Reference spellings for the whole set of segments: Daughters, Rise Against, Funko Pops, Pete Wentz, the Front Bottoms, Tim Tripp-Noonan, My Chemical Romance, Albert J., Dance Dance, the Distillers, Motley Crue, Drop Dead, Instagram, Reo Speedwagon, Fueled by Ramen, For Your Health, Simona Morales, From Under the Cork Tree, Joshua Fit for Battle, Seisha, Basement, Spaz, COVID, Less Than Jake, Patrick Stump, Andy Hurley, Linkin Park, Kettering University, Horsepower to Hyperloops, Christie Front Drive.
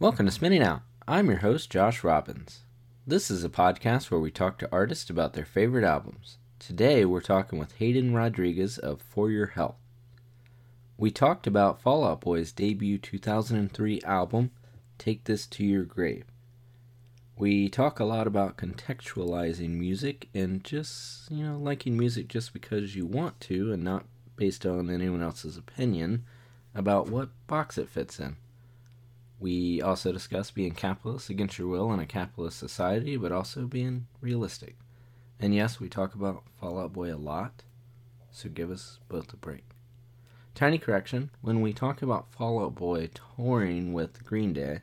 Welcome to Smitty Now. I'm your host, Josh Robbins. This is a podcast where we talk to artists about their favorite albums. Today we're talking with Hayden Rodriguez of For Your Health. We talked about Fall Out Boy's debut 2003 album, Take This to Your Grave. We talk a lot about contextualizing music and just, liking music just because you want to and not based on anyone else's opinion about what box it fits in. We also discuss being capitalist against your will in a capitalist society, but also being realistic. And yes, we talk about Fall Out Boy a lot, so give us both a break. Tiny correction, when we talk about Fall Out Boy touring with Green Day,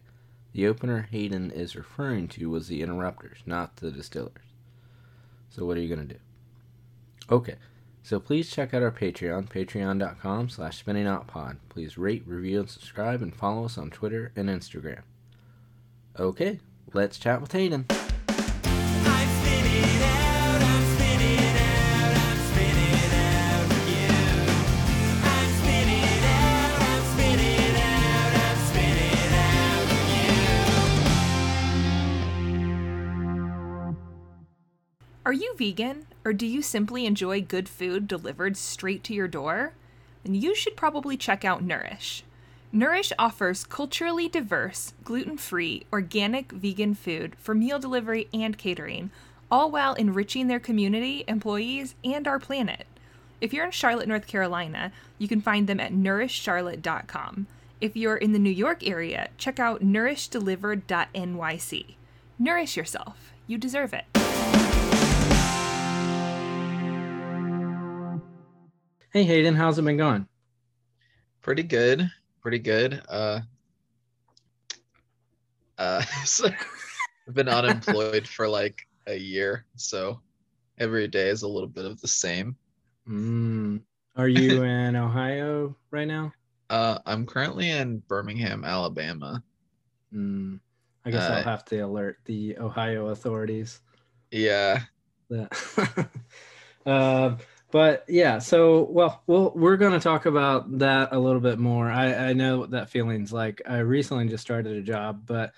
the opener Hayden is referring to was the Interrupters, not the Distillers. So what are you going to do? Okay, so please check out our Patreon, patreon.com/spinningoutpod. Please rate, review, and subscribe, and follow us on Twitter and Instagram. Okay, let's chat with Hayden. Are you vegan, or do you simply enjoy good food delivered straight to your door? Then you should probably check out Nourish. Nourish offers culturally diverse, gluten-free, organic vegan food for meal delivery and catering, all while enriching their community, employees, and our planet. If you're in Charlotte, North Carolina, you can find them at nourishcharlotte.com. If you're in the New York area, check out nourishdelivered.nyc. Nourish yourself. You deserve it. Hey Hayden, how's it been going? Pretty good. So I've been unemployed for like a year, so every day is a little bit of the same. Are you in Ohio right now? I'm currently in Birmingham, Alabama. I guess I'll have to alert the Ohio authorities. Yeah. But yeah, so, we're going to talk about that a little bit more. I know what that feeling's like. I recently just started a job, but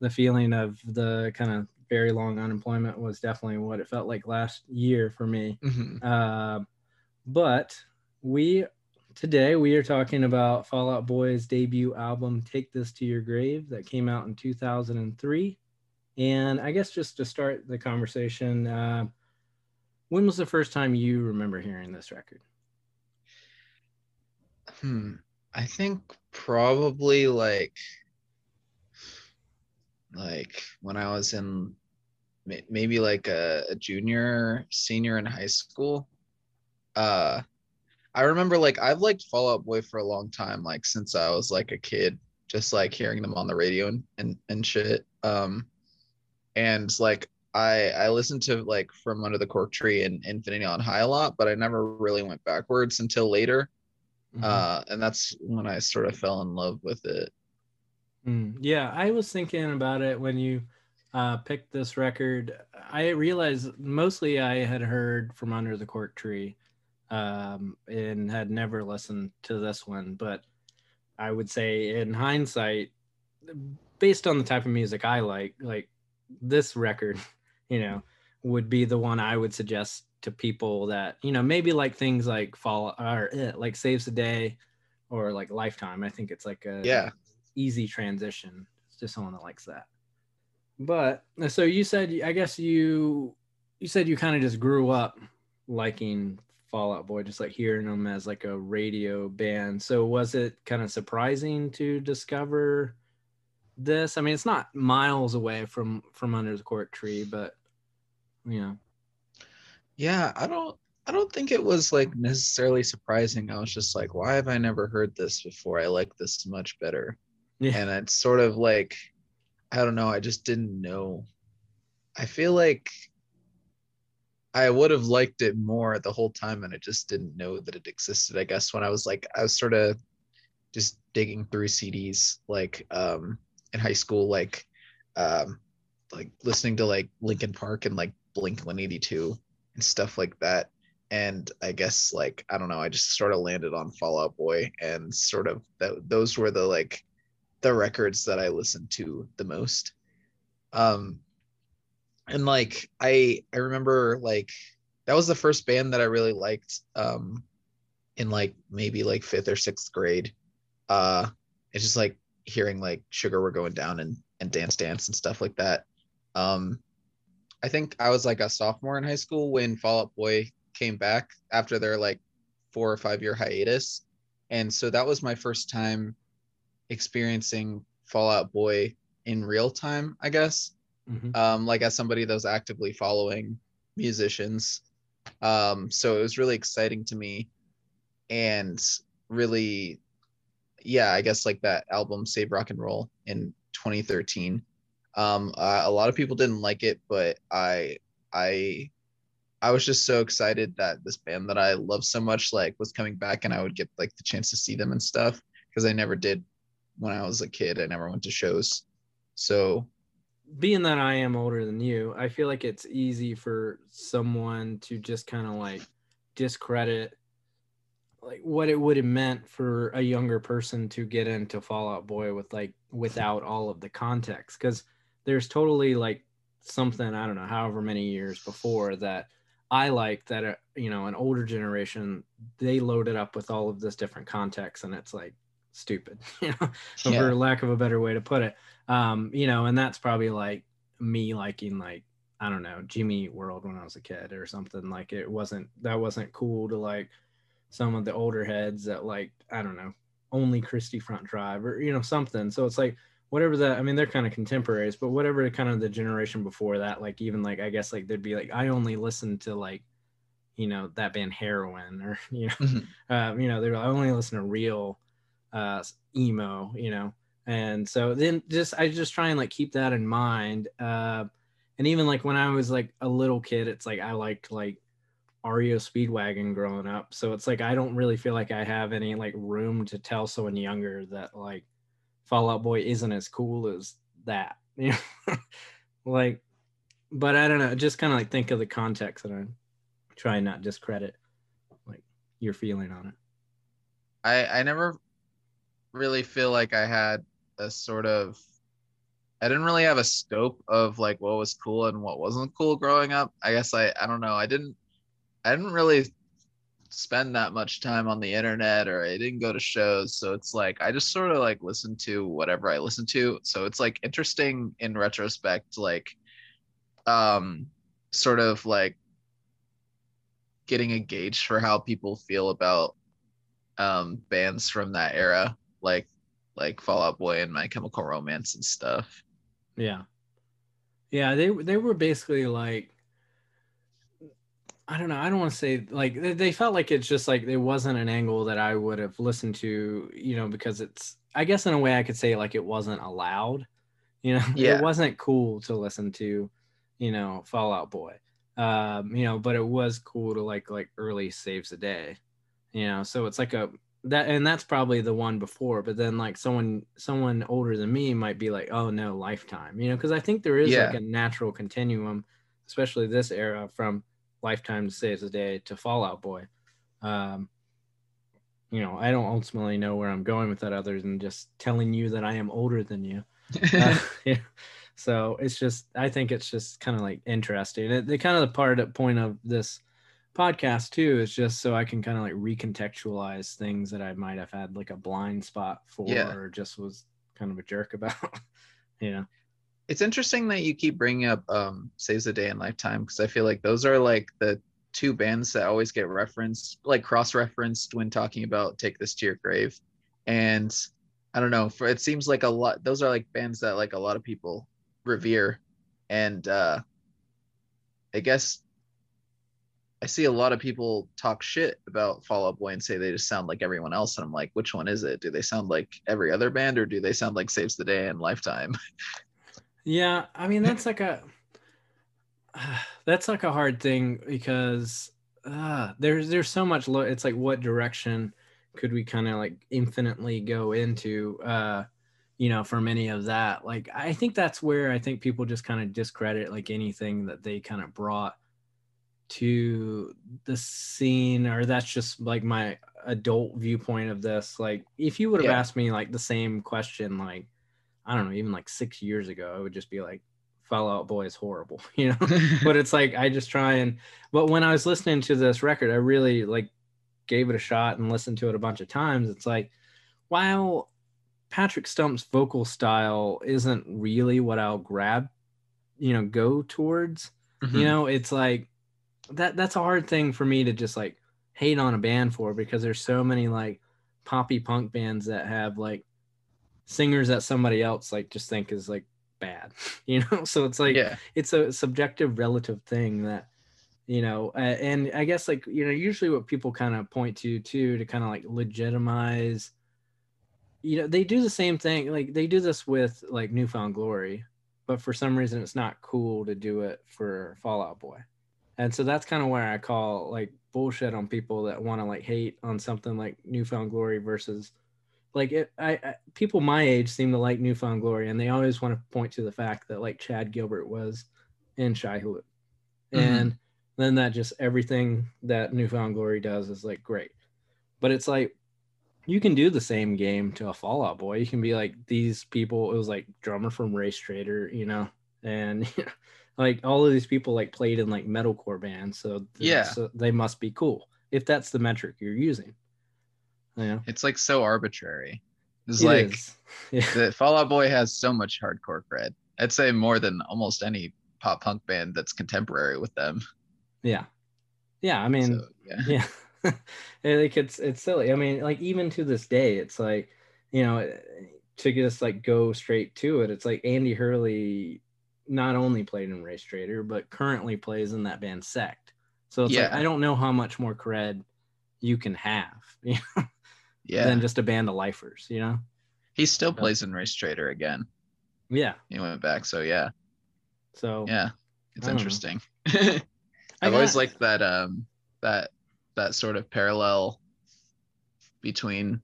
the feeling of the kind of very long unemployment was definitely what it felt like last year for me. Mm-hmm. But today we are talking about Fall Out Boy's debut album, Take This to Your Grave, that came out in 2003. And I guess just to start the conversation, when was the first time you remember hearing this record? I think probably like when I was in maybe like a junior, senior in high school. I remember I've liked Fall Out Boy for a long time, since I was a kid, just hearing them on the radio and shit. I listened to From Under the Cork Tree and Infinity on High a lot, but I never really went backwards until later. Mm-hmm. And that's when I sort of fell in love with it. Yeah, I was thinking about it when you picked this record. I realized mostly I had heard From Under the Cork Tree and had never listened to this one. But I would say in hindsight, based on the type of music I like this record, would be the one I would suggest to people that, maybe things like Fall or Saves the Day or Lifetime. I think it's a easy transition. It's just someone that likes that. But so you said, I guess you said you kind of just grew up liking Fall Out Boy, just hearing them as a radio band. So was it kind of surprising to discover this? I mean, it's not miles away from Under the Cork Tree, but I don't think it was necessarily surprising. I was just why have I never heard this before? I like this much better. Yeah. And it's sort of I don't know, I just didn't know. I feel like I would have liked it more the whole time, and I just didn't know that it existed. I guess when I was I was sort of just digging through CDs in high school, listening to Linkin Park and Blink 182 and stuff like that. And I guess I don't know, I just sort of landed on Fall Out Boy, and sort of those were the the records that I listened to the most. And like, I remember like, that was the first band that I really liked, in like maybe like 5th or 6th grade. It's just like hearing like Sugar We're Going Down and Dance Dance and stuff like that. I think I was like a sophomore in high school when Fall Out Boy came back after their like 4 or 5 year hiatus. And so that was my first time experiencing Fall Out Boy in real time, I guess. Mm-hmm. Like as somebody that was actively following musicians. So it was really exciting to me, and really, yeah, I guess like that album Save Rock and Roll in 2013. A lot of people didn't like it, but I was just so excited that this band that I love so much like was coming back, and I would get like the chance to see them and stuff, because I never did when I was a kid. I never went to shows. So being that I am older than you, I feel like it's easy for someone to just kind of like discredit like what it would have meant for a younger person to get into Fall Out Boy with like without all of the context, because there's totally like something, I don't know, however many years before that I like that, you know, an older generation, they load it up with all of this different context, and it's like stupid, you know, yeah, for lack of a better way to put it. You know, and that's probably like me liking like, I don't know, Jimmy Eat World when I was a kid or something. Like it wasn't, that wasn't cool to like some of the older heads that like, I don't know, only Christie Front Drive or, you know, something. So it's like whatever that, I mean, they're kind of contemporaries, but whatever kind of the generation before that, like even like, I guess like there'd be like, I only listened to like, you know, that band Heroin, or, you know, mm-hmm. You know, they're, I only listen to real emo, you know. And so then just, I just try and like keep that in mind. And even like when I was like a little kid, it's like I liked like REO Speedwagon growing up. So it's like I don't really feel like I have any like room to tell someone younger that like Fall Out Boy isn't as cool as that, you know. Like, but I don't know, just kind of like think of the context, and I try and not discredit like your feeling on it. I never really feel like I had a sort of, I didn't really have a scope of like what was cool and what wasn't cool growing up. I guess I don't know, I didn't really spend that much time on the internet, or I didn't go to shows. So it's like, I just sort of like listened to whatever I listened to. So it's like interesting in retrospect, like sort of like getting a gauge for how people feel about bands from that era, like Fall Out Boy and My Chemical Romance and stuff. Yeah. Yeah. They were basically like, I don't know, I don't want to say like they felt like it's just like there wasn't an angle that I would have listened to, you know, because it's, I guess in a way I could say like it wasn't allowed, you know. Yeah. It wasn't cool to listen to, you know, Fall Out Boy, you know, but it was cool to like early Saves the Day, you know. So it's like a, that, and that's probably the one before, but then like someone older than me might be like, oh no, Lifetime, you know, because I think there is, yeah, like a natural continuum, especially this era, from Lifetime to Saves the Day to Fall Out Boy. You know, I don't ultimately know where I'm going with that other than just telling you that I am older than you. Yeah. So it's just, I think it's just kind of like interesting. The kind of the point of this podcast too is just so I can kind of like recontextualize things that I might have had like a blind spot for, yeah, or just was kind of a jerk about. You know, it's interesting that you keep bringing up Saves the Day and Lifetime, because I feel like those are like the two bands that always get referenced, like cross-referenced when talking about Take This to Your Grave. And I don't know, it seems like a lot, those are like bands that like a lot of people revere. And I guess I see a lot of people talk shit about Fall Out Boy and say they just sound like everyone else. And I'm like, which one is it? Do they sound like every other band, or do they sound like Saves the Day and Lifetime? Yeah, I mean, that's like a hard thing, because there's so much it's like what direction could we kind of like infinitely go into, you know, for many of that. Like, I think that's where I think people just kind of discredit like anything that they kind of brought to the scene, or that's just like my adult viewpoint of this. Like, if you would have, yeah, asked me like the same question like I don't know, even like 6 years ago, I would just be like, Fall Out Boy is horrible, you know? But it's like, I just try and, but when I was listening to this record, I really like gave it a shot and listened to it a bunch of times. It's like, wow, Patrick Stump's vocal style isn't really what I'll grab, you know, go towards, mm-hmm. you know, it's like that's a hard thing for me to just like hate on a band for, because there's so many like poppy punk bands that have like singers that somebody else like just think is like bad, you know? So it's like, yeah. It's a subjective relative thing that, you know, and I guess like, you know, usually what people kind of point to kind of like legitimize, you know, they do the same thing. Like they do this with like New Found Glory, but for some reason it's not cool to do it for Fall Out Boy. And so that's kind of where I call like bullshit on people that want to like hate on something like New Found Glory versus like it. I people my age seem to like New Found Glory, and they always want to point to the fact that like Chad Gilbert was in Shai Hulud, mm-hmm. and then that just everything that New Found Glory does is like great. But it's like, you can do the same game to a Fall Out Boy. You can be like, these people, it was like drummer from Race Traitor, you know, and you know, like all of these people like played in like metalcore bands. So yeah, so they must be cool if that's the metric you're using. Yeah. It's like so arbitrary. It's it like is. Yeah. The Fall Out Boy has so much hardcore cred. I'd say more than almost any pop punk band that's contemporary with them. Yeah. Yeah. I mean, so, yeah. Like it's silly. I mean, like even to this day, it's like, you know, to just like go straight to it, it's like Andy Hurley not only played in Race Traitor, but currently plays in that band Sect. So it's like, I don't know how much more cred you can have, you know, than just a band of lifers, you know. He still plays in Race Traitor again. Yeah, he went back. So yeah. So yeah, it's interesting. I've always liked that that sort of parallel between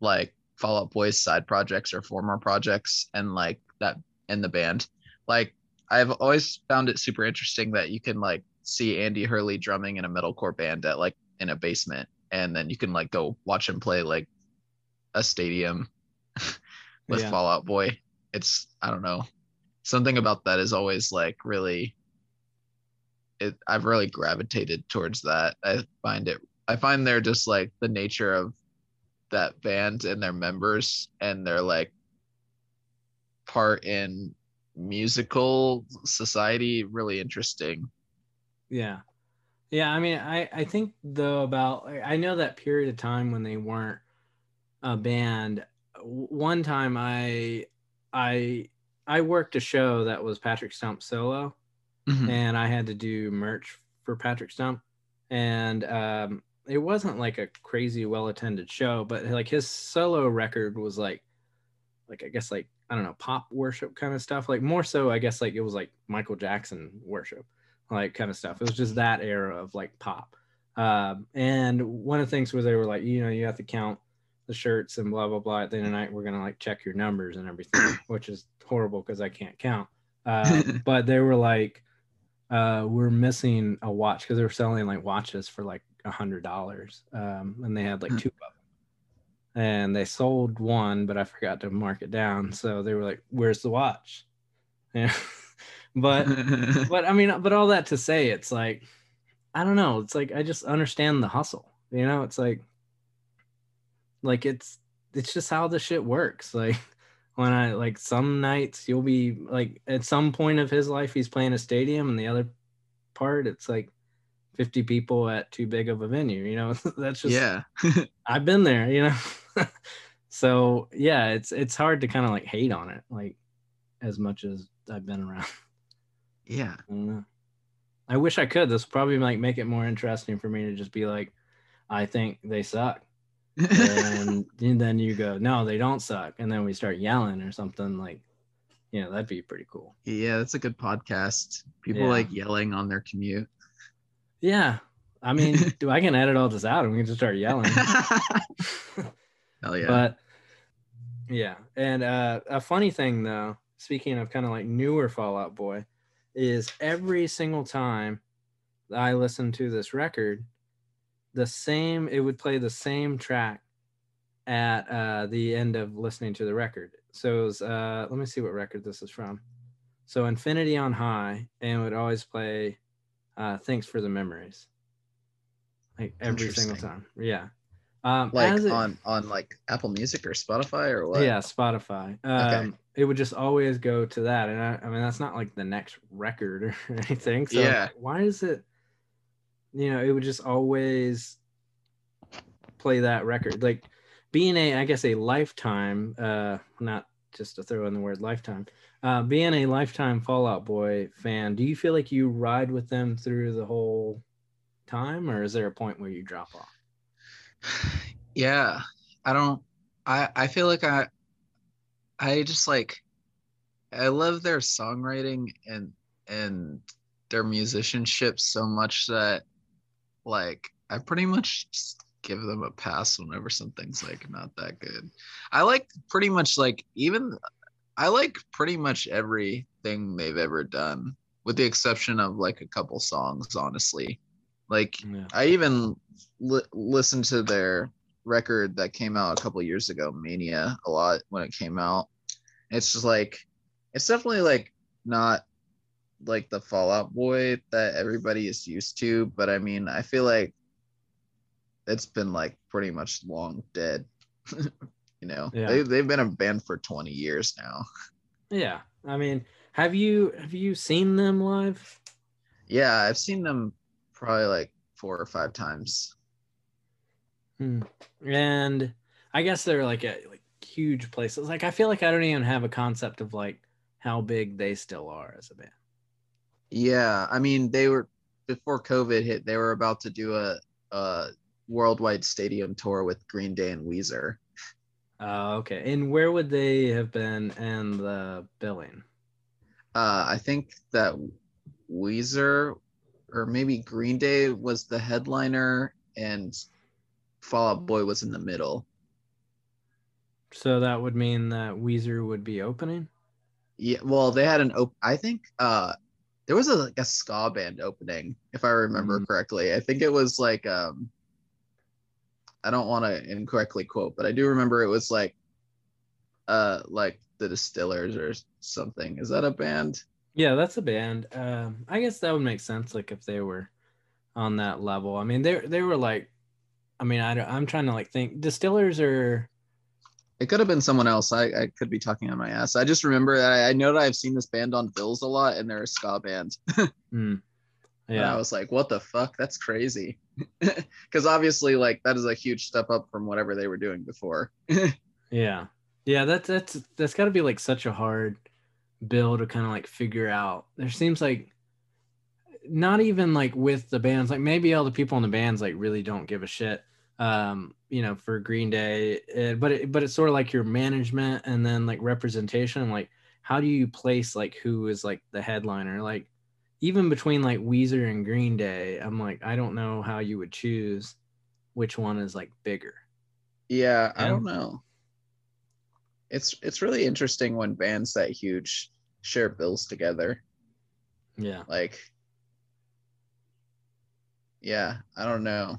like Fall Out Boy's side projects or former projects and like that in the band. Like I've always found it super interesting that you can like see Andy Hurley drumming in a metalcore band at like in a basement, and then you can like go watch him play like a stadium with Fall Out Boy. It's, I don't know, something about that is always like really, I've really gravitated towards that. I find they're just like the nature of that band and their members and their like part in musical society really interesting. Yeah. I mean, I think though about, I know that period of time when they weren't a band. One time I worked a show that was Patrick Stump solo. Mm-hmm. And I had to do merch for Patrick Stump, and it wasn't like a crazy well-attended show, but like his solo record was like I guess like, I don't know, pop worship kind of stuff, like more so I guess like it was like Michael Jackson worship, like kind of stuff. It was just that era of like pop, and one of the things where they were like, you know, you have to count the shirts and blah blah blah at the end of the night, we're gonna like check your numbers and everything, which is horrible because I can't count, but they were like, we're missing a watch, because they were selling like watches for like $100, and they had like two of them, and they sold one, but I forgot to mark it down, so they were like, where's the watch? Yeah. but I mean, but all that to say, it's like, I don't know, it's like I just understand the hustle, you know. It's like it's just how the shit works. Like when I like some nights you'll be like at some point of his life he's playing a stadium, and the other part it's like 50 people at too big of a venue, you know. That's just I've been there, you know. So yeah, it's hard to kind of like hate on it like as much as I've been around. Yeah, I don't know. I wish I could. This would probably like make it more interesting for me to just be like, I think they suck. And then you go, no, they don't suck, and then we start yelling or something, like, you know, that'd be pretty cool. Yeah, that's a good podcast. People like yelling on their commute. Yeah, I mean, I can edit all this out and we can just start yelling. Hell yeah. But yeah, and a funny thing though, speaking of kind of like newer Fall Out Boy, is every single time I listen to this record, it would play the same track at the end of listening to the record. So it was, let me see what record this is from. So Infinity on High, and would always play Thanks for the Memories. Like every single time. Yeah. Like on like Apple Music or Spotify or what? Yeah, Spotify. Okay. It would just always go to that. And I mean, that's not like the next record or anything. So yeah. Why is it, you know, it would just always play that record. Like being a, I guess a Lifetime, not just to throw in the word Lifetime, being a Lifetime Fall Out Boy fan, do you feel like you ride with them through the whole time, or is there a point where you drop off? Yeah, I feel like I just like, I love their songwriting and their musicianship so much that like I pretty much just give them a pass whenever something's like not that good. I like pretty much like, even I like pretty much everything they've ever done, with the exception of like a couple songs, honestly. Like, yeah. I even listened to their record that came out a couple years ago, Mania, a lot when it came out. It's just like, it's definitely like not like the Fall Out Boy that everybody is used to, but I mean, I feel like it's been like pretty much long dead. You know, yeah. They've been a band for 20 years now. Yeah, I mean, have you seen them live? Yeah, I've seen them probably like 4 or 5 times. And I guess they're like at like huge places. Like I feel like I don't even have a concept of like how big they still are as a band. Yeah, I mean, they were, before COVID hit, they were about to do a worldwide stadium tour with Green Day and Weezer. Oh, okay. And where would they have been in the billing? I think that Weezer or maybe Green Day was the headliner and Fall Out Boy was in the middle. So that would mean that Weezer would be opening? Yeah, well, they had an I think there was like a ska band opening, if I remember correctly. I think it was like, I don't want to incorrectly quote, but I do remember it was like the Distillers or something. Is that a band? Yeah, that's a band. I guess that would make sense, like if they were on that level. I mean, they were like, I mean, I'm trying to like think. Distillers are. It could have been someone else. I could be talking on my ass. I just remember that I know that I've seen this band on Bills a lot, and they're a ska band. Yeah, and I was like, what the fuck? That's crazy. Because obviously, like that is a huge step up from whatever they were doing before. yeah, that's got to be like such a hard bill to kind of like figure out. There seems like not even like with the bands, like maybe all the people in the bands like really don't give a shit, you know, for Green Day, but it's sort of like your management and then like representation, like how do you place like who is like the headliner, like even between like Weezer and Green Day, I'm like, I don't know how you would choose which one is like bigger. Yeah, I don't know. It's really interesting when bands that huge share bills together. Yeah. Like, yeah, I don't know.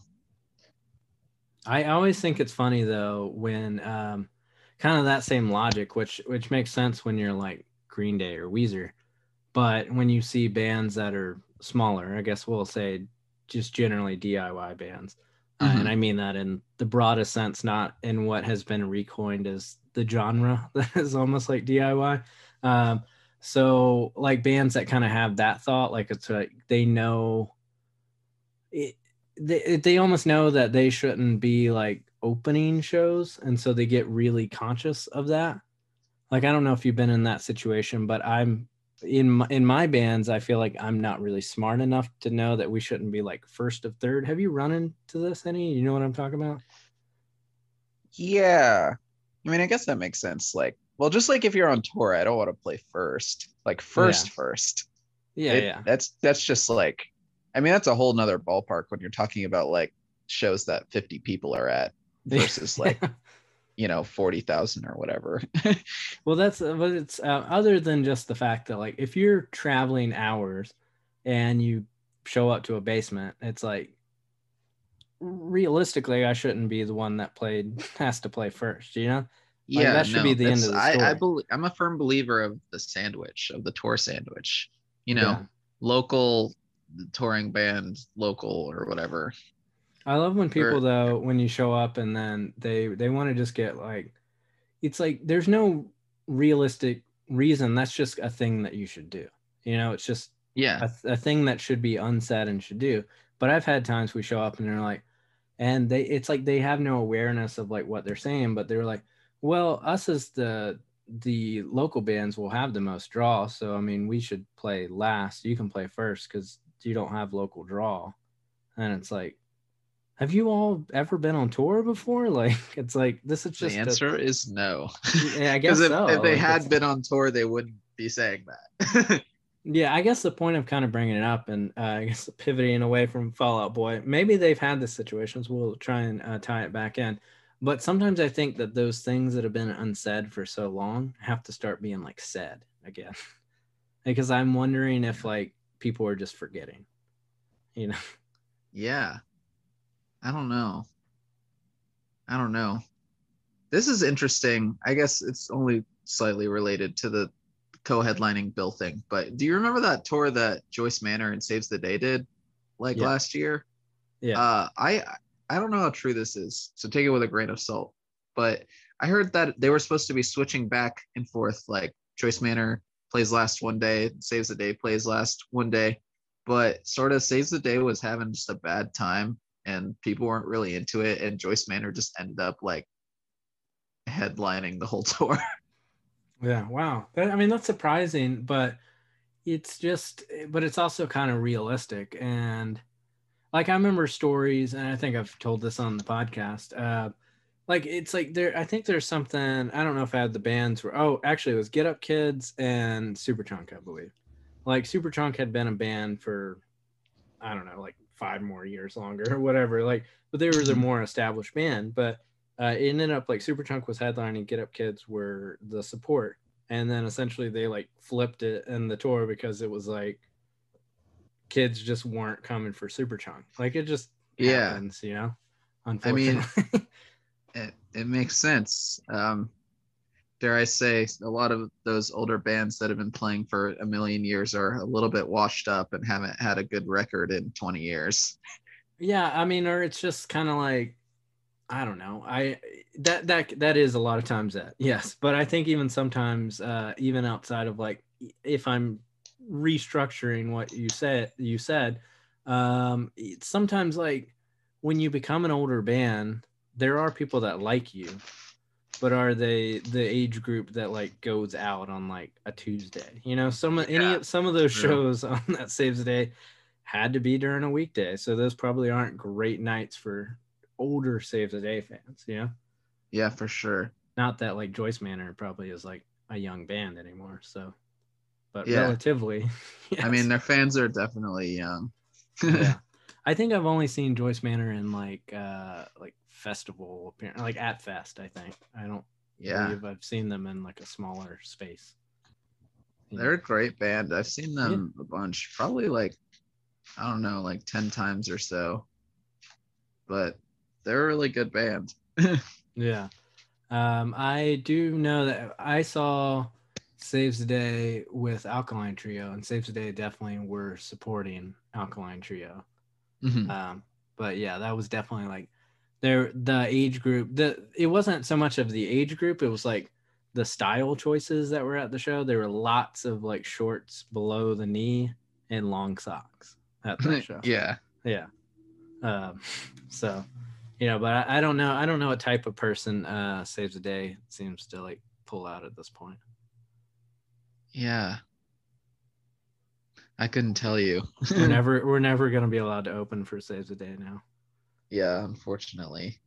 I always think it's funny though when kind of that same logic, which makes sense when you're like Green Day or Weezer, but when you see bands that are smaller, I guess we'll say just generally DIY bands, and I mean that in the broadest sense, not in what has been recoined as the genre that is almost like DIY. So like bands that kind of have that thought, like it's like they know it, they almost know that they shouldn't be like opening shows, and so they get really conscious of that. Like I don't know if you've been in that situation, but I'm in my bands, I feel like I'm not really smart enough to know that we shouldn't be like first of third. Have you run into this any? You know what I'm talking about? Yeah. I mean, I guess that makes sense. Like, well, just like if you're on tour, I don't want to play first. Like first. Yeah, yeah. That's just like, I mean, that's a whole nother ballpark when you're talking about like shows that 50 people are at versus like, you know, 40,000 or whatever. Well, that's but it's other than just the fact that like if you're traveling hours and you show up to a basement, it's like realistically, I shouldn't be the one that has to play first, you know? Like, yeah, that should be the end of the story. I'm a firm believer of the sandwich, of the tour sandwich, you know, yeah. Local touring band, local or whatever. I love when people, when you show up and then they want to just get like, it's like, there's no realistic reason. That's just a thing that you should do. You know, it's just a thing that should be unsaid and should do. But I've had times we show up and they're like, and it's like, they have no awareness of like what they're saying, but they're like, well, us as the local bands will have the most draw. So, I mean, we should play last. You can play first because you don't have local draw. And it's like, have you all ever been on tour before? Like, it's like, this is just... The answer is no. Yeah, I guess so. If they had been on tour, they wouldn't be saying that. Yeah, I guess the point of kind of bringing it up and I guess pivoting away from Fall Out Boy, maybe they've had the situations, we'll try and tie it back in. But sometimes I think that those things that have been unsaid for so long have to start being like said again. Because I'm wondering if like people are just forgetting, you know? Yeah. I don't know. This is interesting. I guess it's only slightly related to the co-headlining Bill thing, but do you remember that tour that Joyce Manor and Saves the Day did last year? Yeah. I don't know how true this is, so take it with a grain of salt, but I heard that they were supposed to be switching back and forth, like Joyce Manor plays last one day, Saves the Day plays last one day, but sort of Saves the Day was having just a bad time and people weren't really into it, and Joyce Manor just ended up like headlining the whole tour. Yeah, wow. I mean, that's surprising, but it's also kind of realistic. And like, I remember stories, and I think I've told this on the podcast, I think there's something, I don't know if I had the bands were, actually it was Get Up Kids and Superchunk, I believe. Like Superchunk had been a band for, I don't know, like 5 more years longer or whatever, like, but they were the more established band, but it ended up like Superchunk was headlining, Get Up Kids were the support, and then essentially they like flipped it in the tour because it was like kids just weren't coming for Superchunk. Like, it just happens, you know, unfortunately. I mean, it makes sense. Dare I say, a lot of those older bands that have been playing for a million years are a little bit washed up and haven't had a good record in 20 years. Yeah, I mean, or it's just kind of like, I don't know. That is a lot of times that, yes. But I think even sometimes, even outside of like, if I'm restructuring what you said, it's sometimes like when you become an older band, there are people that like you, but are they the age group that like goes out on like a Tuesday? You know, some of those shows on that Saves the Day had to be during a weekday, so those probably aren't great nights for older Save the Day fans, you know? Yeah, for sure. Not that like Joyce Manor probably is like a young band anymore, so, but relatively. Yes. I mean, their fans are definitely young. Yeah. I think I've only seen Joyce Manor in like festival appearance, like at Fest, I think. I don't believe I've seen them in like a smaller space. They're a great band. I've seen them a bunch, probably like, I don't know, like 10 times or so, but they're a really good band. Yeah. I do know that I saw Saves the Day with Alkaline Trio, and Saves the Day definitely were supporting Alkaline Trio. Mm-hmm. But yeah, that was definitely like the age group. It wasn't so much of the age group. It was like the style choices that were at the show. There were lots of like shorts below the knee and long socks at the show. Yeah. Yeah. So... You know, but I don't know what type of person Saves the Day seems to like pull out at this point. Yeah. I couldn't tell you. We're never gonna be allowed to open for Saves the Day now. Yeah, unfortunately.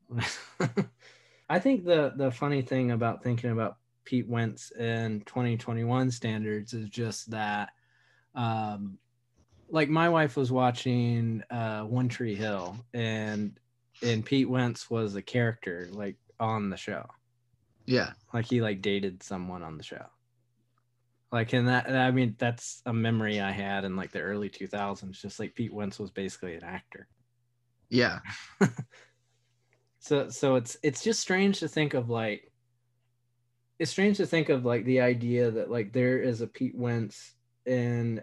I think the funny thing about thinking about Pete Wentz and 2021 standards is just that like my wife was watching One Tree Hill, and Pete Wentz was a character like on the show. Yeah. Like he like dated someone on the show. Like in that, I mean, that's a memory I had in like the early 2000s, just like Pete Wentz was basically an actor. Yeah. So it's just strange to think of, like, it's strange to think of, like, the idea that, like, there is a Pete Wentz in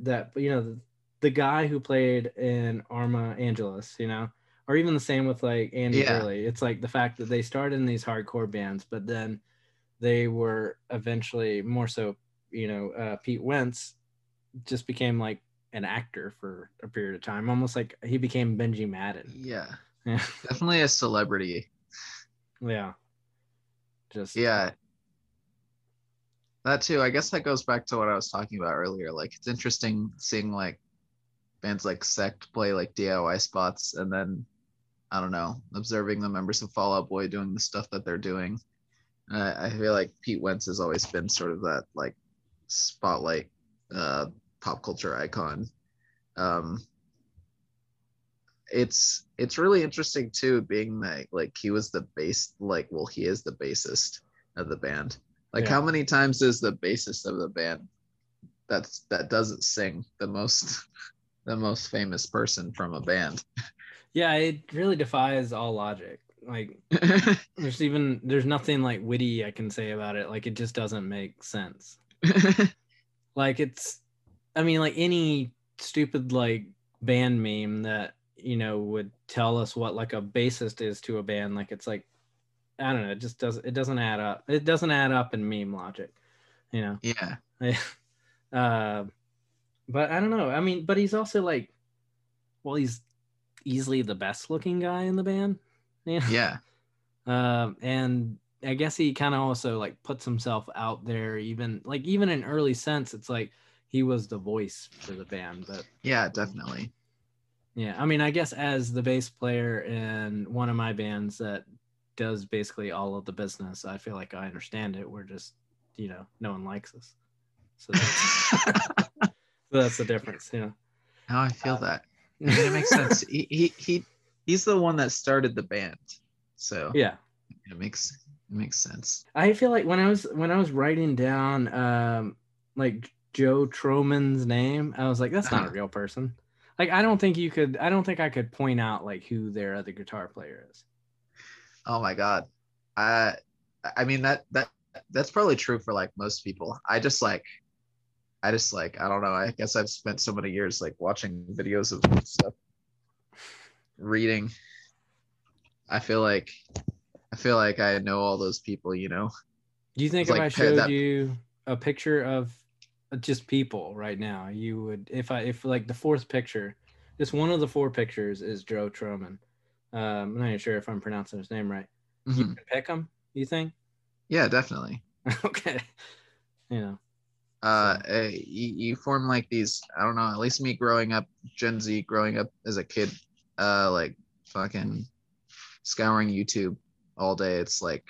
that, you know, the guy who played in Arma Angelus, you know, or even the same with, like, Andy Hurley. Yeah. It's like the fact that they started in these hardcore bands, but then they were eventually more so, you know, Pete Wentz just became, like, an actor for a period of time, almost like he became Benji Madden. Yeah. Definitely a celebrity. Yeah. Just, yeah, that too. I guess that goes back to what I was talking about earlier. Like, it's interesting seeing, like, bands like Sect play, like, DIY spots, and then, I don't know, observing the members of Fall Out Boy doing the stuff that they're doing. I feel like Pete Wentz has always been sort of that, like, spotlight pop culture icon. It's really interesting too, being that, like, he was the bass, like, well, he is the bassist of the band. Like, how many times is the bassist of the band that doesn't sing the most famous person from a band? Yeah, it really defies all logic. Like, there's nothing, like, witty I can say about it. Like, it just doesn't make sense. Like, it's, I mean, like, any stupid, like, band meme that, you know, would tell us what, like, a bassist is to a band, like, it's like, I don't know, it just doesn't add up. It doesn't add up in meme logic, you know. Yeah. But I don't know. I mean, but he's also, like, well, he's easily the best looking guy in the band. Yeah. Yeah. And I guess he kind of also, like, puts himself out there, even in early sense. It's like he was the voice for the band. But yeah, definitely. Yeah, I mean, I guess as the bass player in one of my bands that does basically all of the business, I feel like I understand it. We're just, you know, no one likes us. So that's, that's the difference, yeah. Now I feel that. I mean, it makes sense. He's the one that started the band. So yeah, it makes sense. I feel like when I was writing down like Joe Trohman's name, I was like, that's not a real person. Like, I don't think I could point out, like, who their other guitar player is. Oh my God. I mean, that's probably true for, like, most people. I just I don't know. I guess I've spent so many years, like, watching videos of stuff, reading. I feel like I know all those people, you know? Do you think if I showed you a picture of just people right now, you would, if like the fourth picture, just one of the four pictures is Joe Trohman, I'm not even sure if I'm pronouncing his name right, you can pick him, you think? Yeah, definitely. Okay. You know, you form, like, these, I don't know, at least me growing up, Gen Z growing up as a kid, like, fucking scouring YouTube all day, it's like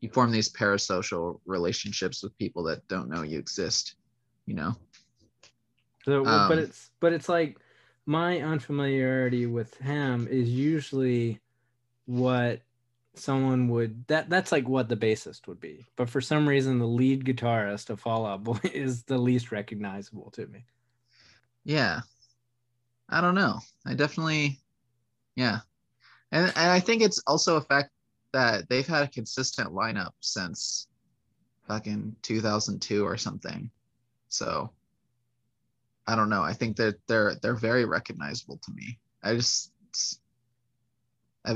you form these parasocial relationships with people that don't know you exist, you know. So, but it's like my unfamiliarity with him is usually what someone would, that's like what the bassist would be, but for some reason the lead guitarist of Fall Out Boy is the least recognizable to me. Yeah, I don't know. I definitely, yeah, and I think it's also a fact that they've had a consistent lineup since fucking 2002 or something. So I don't know. I think that they're very recognizable to me. I've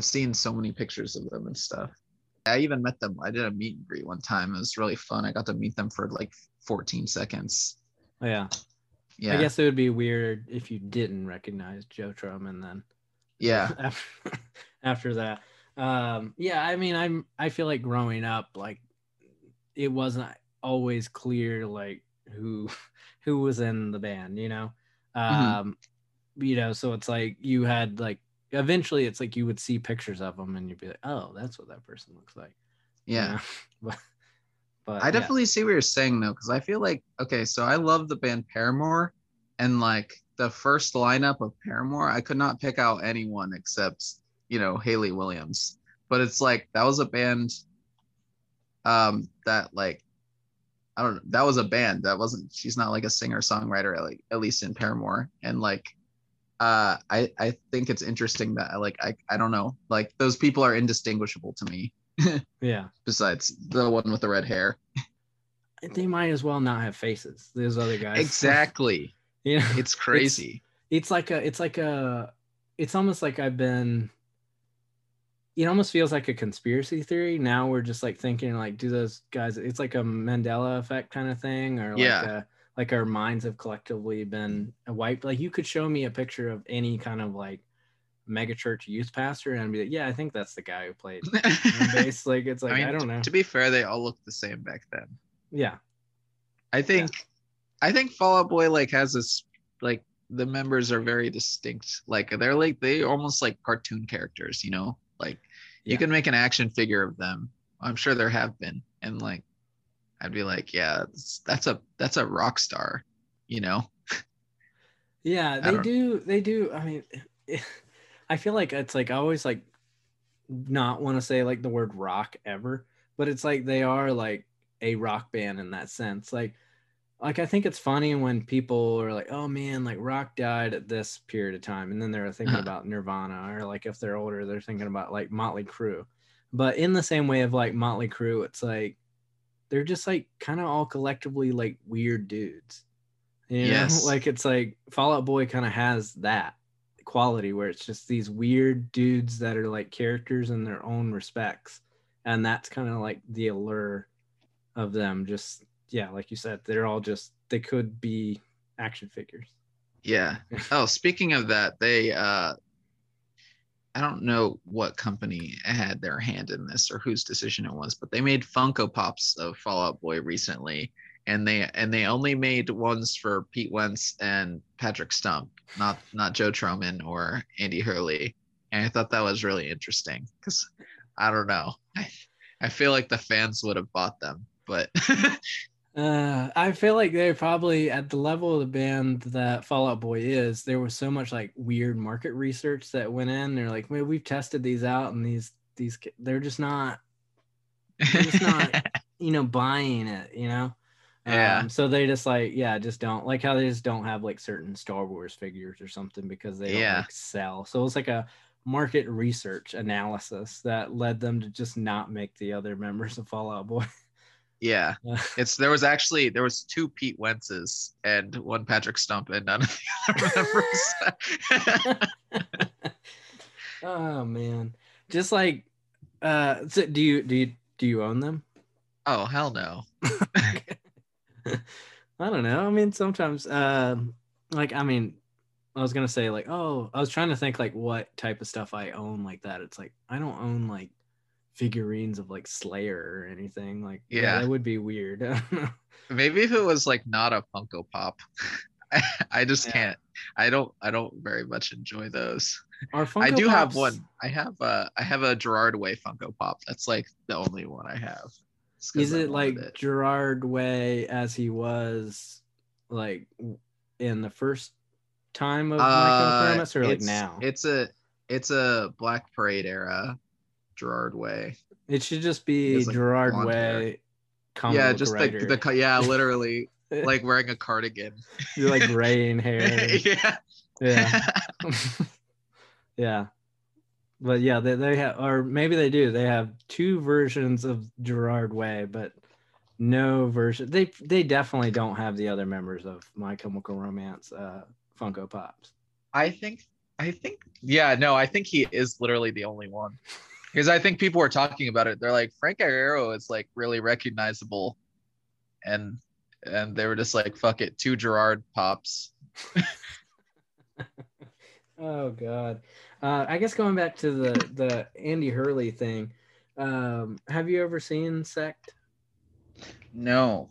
seen so many pictures of them and stuff. I even met them. I did a meet and greet one time. It was really fun. I got to meet them for like 14 seconds. Oh yeah. Yeah. I guess it would be weird if you didn't recognize Joe Trohman then. Yeah. After that. Yeah, I mean, I feel like growing up, like, it wasn't always clear, like, who was in the band, you know. You know, so it's like you had, like, eventually it's like you would see pictures of them and you'd be like, oh, that's what that person looks like. Yeah, you know? but I definitely see what you're saying though, because I feel like, okay, so I love the band Paramore, and like the first lineup of Paramore, I could not pick out anyone except, you know, Haley Williams. But it's like that was a band that, like, I don't know. That was a band. She's not like a singer songwriter, like, at least in Paramore. And like, I think it's interesting that I don't know, like those people are indistinguishable to me. Yeah. Besides the one with the red hair. They might as well not have faces. There's other guys. Exactly. Yeah. You know, it's crazy. It's almost like it almost feels like a conspiracy theory. Now we're just like thinking like, do those guys, it's like a Mandela effect kind of thing, or like, yeah. Like our minds have collectively been wiped. Like you could show me a picture of any kind of like megachurch youth pastor and I'd be like, yeah, I think that's the guy who played bass. Like, it's like, I don't know. To be fair, they all looked the same back then. Yeah. I think Fall Out Boy like has this, like the members are very distinct. Like they're like, they almost like cartoon characters, you know, like yeah. You can make an action figure of them. I'm sure there have been. And like, I'd be like, yeah, that's a rock star, you know? Yeah, they do. I mean, I feel like it's like, I always like not want to say like the word rock ever, but it's like, they are like a rock band in that sense. Like, I think it's funny when people are like, oh man, like rock died at this period of time. And then they're thinking about Nirvana, or like, if they're older, they're thinking about like Motley Crue, but in the same way of like Motley Crue, it's like, they're just like kind of all collectively like weird dudes, you know? Yes. Like it's like Fall Out Boy kind of has that quality where it's just these weird dudes that are like characters in their own respects, and that's kind of like the allure of them. Just yeah, like you said, they're all just, they could be action figures. Yeah. Oh, speaking of that, they I don't know what company had their hand in this or whose decision it was, but they made Funko Pops of Fall Out Boy recently, and they only made ones for Pete Wentz and Patrick Stump, not Joe Trohman or Andy Hurley. And I thought that was really interesting because I don't know, I feel like the fans would have bought them, but I feel like they're probably at the level of the band that Fall Out Boy is. There was so much like weird market research that went in. They're like, man, we've tested these out, and these they're just not you know, buying it, you know. Yeah. So they just like, yeah, just don't like how they just don't have like certain Star Wars figures or something because they don't like sell. So it was like a market research analysis that led them to just not make the other members of Fall Out Boy. Yeah, there was two Pete Wentz's and one Patrick Stump and none of the other members. Oh man, just like, so do you own them? Oh hell no. I don't know. I mean, sometimes, like I mean, I was gonna say like, oh, I was trying to think like what type of stuff I own like that. It's like I don't own like figurines of like Slayer or anything like yeah that would be weird. I don't know. Maybe if it was like not a Funko Pop. I just can't. I don't very much enjoy those. I do have one. I have a Gerard Way Funko Pop. That's like the only one I have. Is it like it. Gerard Way as he was like in the first time of My Chemical Romance, or like now? It's a Black Parade era Gerard Way. It should just be like Gerard Way comic. Yeah, just like the yeah, literally like wearing a cardigan. You're like graying hair. Yeah. Yeah. But yeah, they have, or maybe they do. They have two versions of Gerard Way, but no version. They definitely don't have the other members of My Chemical Romance Funko Pops. I think yeah, no, I think he is literally the only one. Because I think people were talking about it. They're like, Frank Iero is like really recognizable, and they were just like, fuck it, two Gerard Pops. Oh God. I guess going back to the Andy Hurley thing, have you ever seen Sect? No,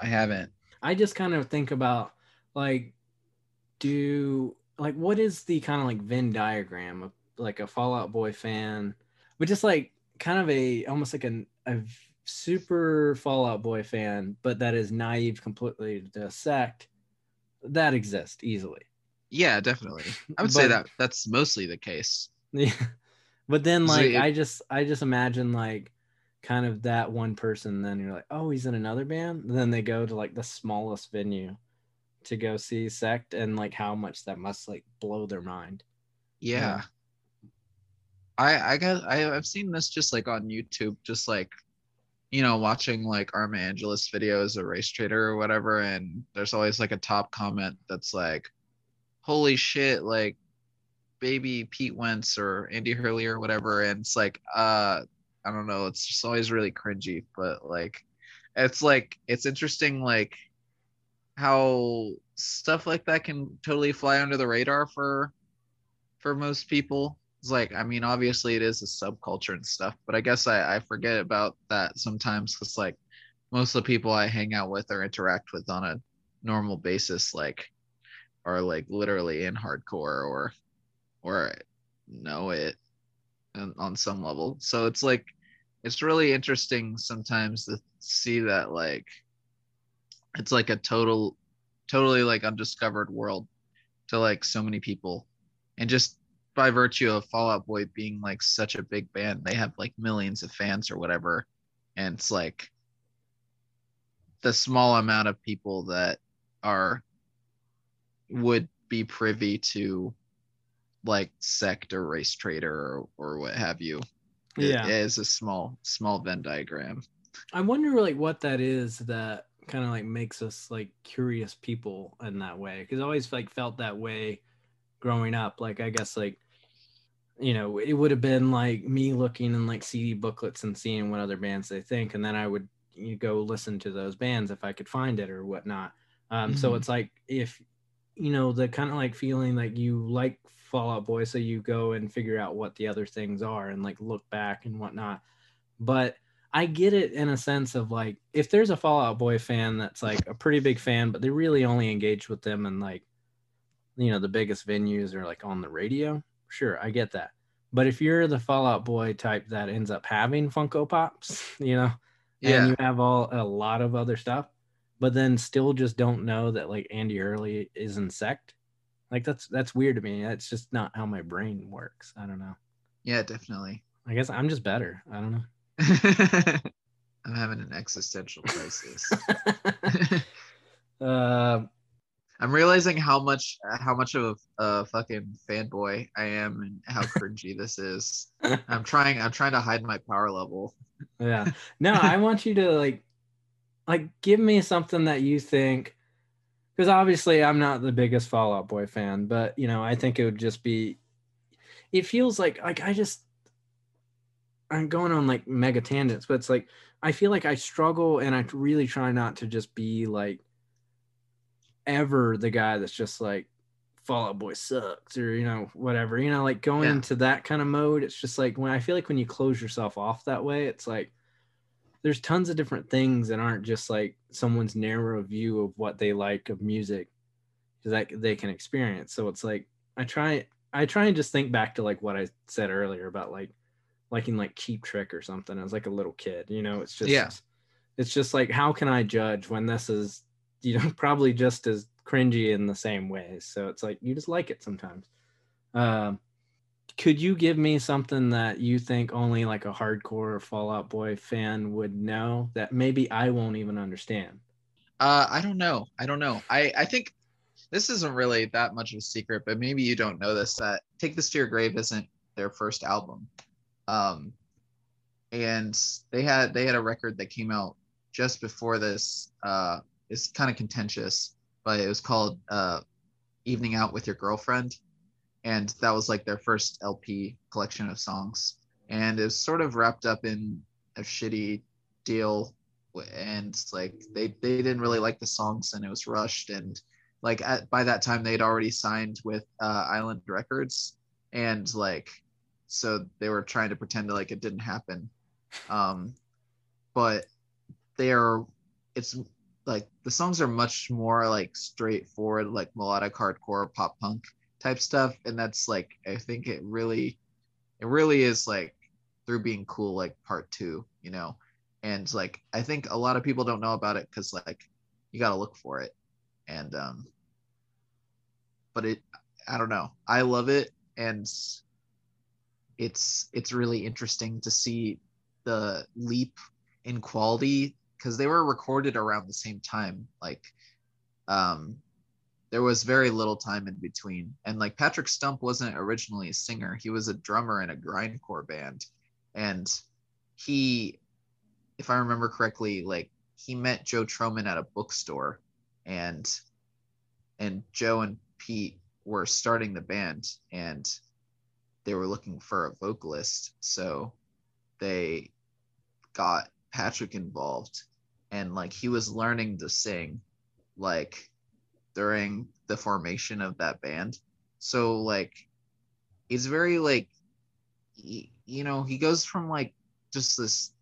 I haven't. I just kind of think about like, what is the kind of like Venn diagram of like a Fall Out Boy fan, but just like kind of almost like a super Fall Out Boy fan, but that is naive completely to Sect, that exists easily. Yeah, definitely. I would say that's mostly the case. Yeah. But then like I just imagine like kind of that one person, then you're like, oh, he's in another band. And then they go to like the smallest venue to go see Sect and like how much that must like blow their mind. Yeah. I've seen this just like on YouTube, just like, you know, watching like Arma Angelus videos or Race Traitor or whatever, and there's always like a top comment that's like, holy shit, like baby Pete Wentz or Andy Hurley or whatever, and it's like I don't know, it's just always really cringy, but like it's interesting like how stuff like that can totally fly under the radar for most people. It's like, I mean, obviously it is a subculture and stuff, but I guess I forget about that sometimes because like most of the people I hang out with or interact with on a normal basis like are like literally in hardcore or know it on some level. So it's like, it's really interesting sometimes to see that like it's like a totally like undiscovered world to like so many people, and just by virtue of Fall Out Boy being like such a big band, they have like millions of fans or whatever, and it's like the small amount of people that would be privy to like Sect or Race Traitor or what have you. Yeah, it is a small Venn diagram. I wonder like what that is that kind of like makes us like curious people in that way, because I always like felt that way growing up. Like I guess like, you know, it would have been like me looking in like CD booklets and seeing what other bands they think, and then I would go listen to those bands if I could find it or whatnot. So it's like, if you know, the kind of like feeling like you like Fall Out Boy, so you go and figure out what the other things are and like look back and whatnot. But I get it in a sense of like, if there's a Fall Out Boy fan that's like a pretty big fan, but they really only engage with them and like, you know, the biggest venues are like on the radio. Sure, I get that. But if you're the Fall Out Boy type that ends up having Funko Pops, you know, and you have a lot of other stuff, but then still just don't know that like Andy Hurley is in Sect, like that's weird to me. That's just not how my brain works. I don't know. Yeah, definitely. I guess I'm just better. I don't know. I'm having an existential crisis. I'm realizing how much of a fucking fanboy I am and how cringy this is. I'm trying to hide my power level. Yeah. No, I want you to like give me something that you think, because obviously I'm not the biggest Fall Out Boy fan, but you know, I think it would just be, it feels like I'm going on like mega tangents, but it's like, I feel like I struggle and I really try not to just be like ever the guy that's just like Fall Out Boy sucks or, you know, whatever, you know, like going into that kind of mode. It's just like, when I feel like when you close yourself off that way, it's like, there's tons of different things that aren't just like someone's narrow view of what they like of music that they can experience. So it's like, I try and just think back to like what I said earlier about like liking like Cheap Trick or something. I was like a little kid, you know, it's just, it's just like, how can I judge when this is, you know, probably just as cringy in the same ways. So it's like, you just like it sometimes. Could you give me something that you think only like a hardcore Fall Out Boy fan would know that maybe I won't even understand? I don't know. I think this isn't really that much of a secret, but maybe you don't know this, that Take This to Your Grave isn't their first album. And they had a record that came out just before this. It's kind of contentious, but it was called Evening Out with Your Girlfriend. And that was like their first LP, collection of songs. And it was sort of wrapped up in a shitty deal. And it's like, they didn't really like the songs and it was rushed. And like by that time they'd already signed with Island Records. And like, so they were trying to pretend like it didn't happen. But it's like, the songs are much more like straightforward, like melodic hardcore pop punk type stuff, and that's like, I think it really is like Through Being Cool, like part two, you know. And like, I think a lot of people don't know about it because like you gotta look for it, and but it, I don't know, I love it, and it's really interesting to see the leap in quality because they were recorded around the same time. Like there was very little time in between. And like Patrick Stump wasn't originally a singer. He was a drummer in a grindcore band. And he, if I remember correctly, like he met Joe Trohman at a bookstore, and Joe and Pete were starting the band and they were looking for a vocalist. So they got Patrick involved, and like he was learning to sing like during the formation of that band. So like it's very like, you know, he goes from like just this,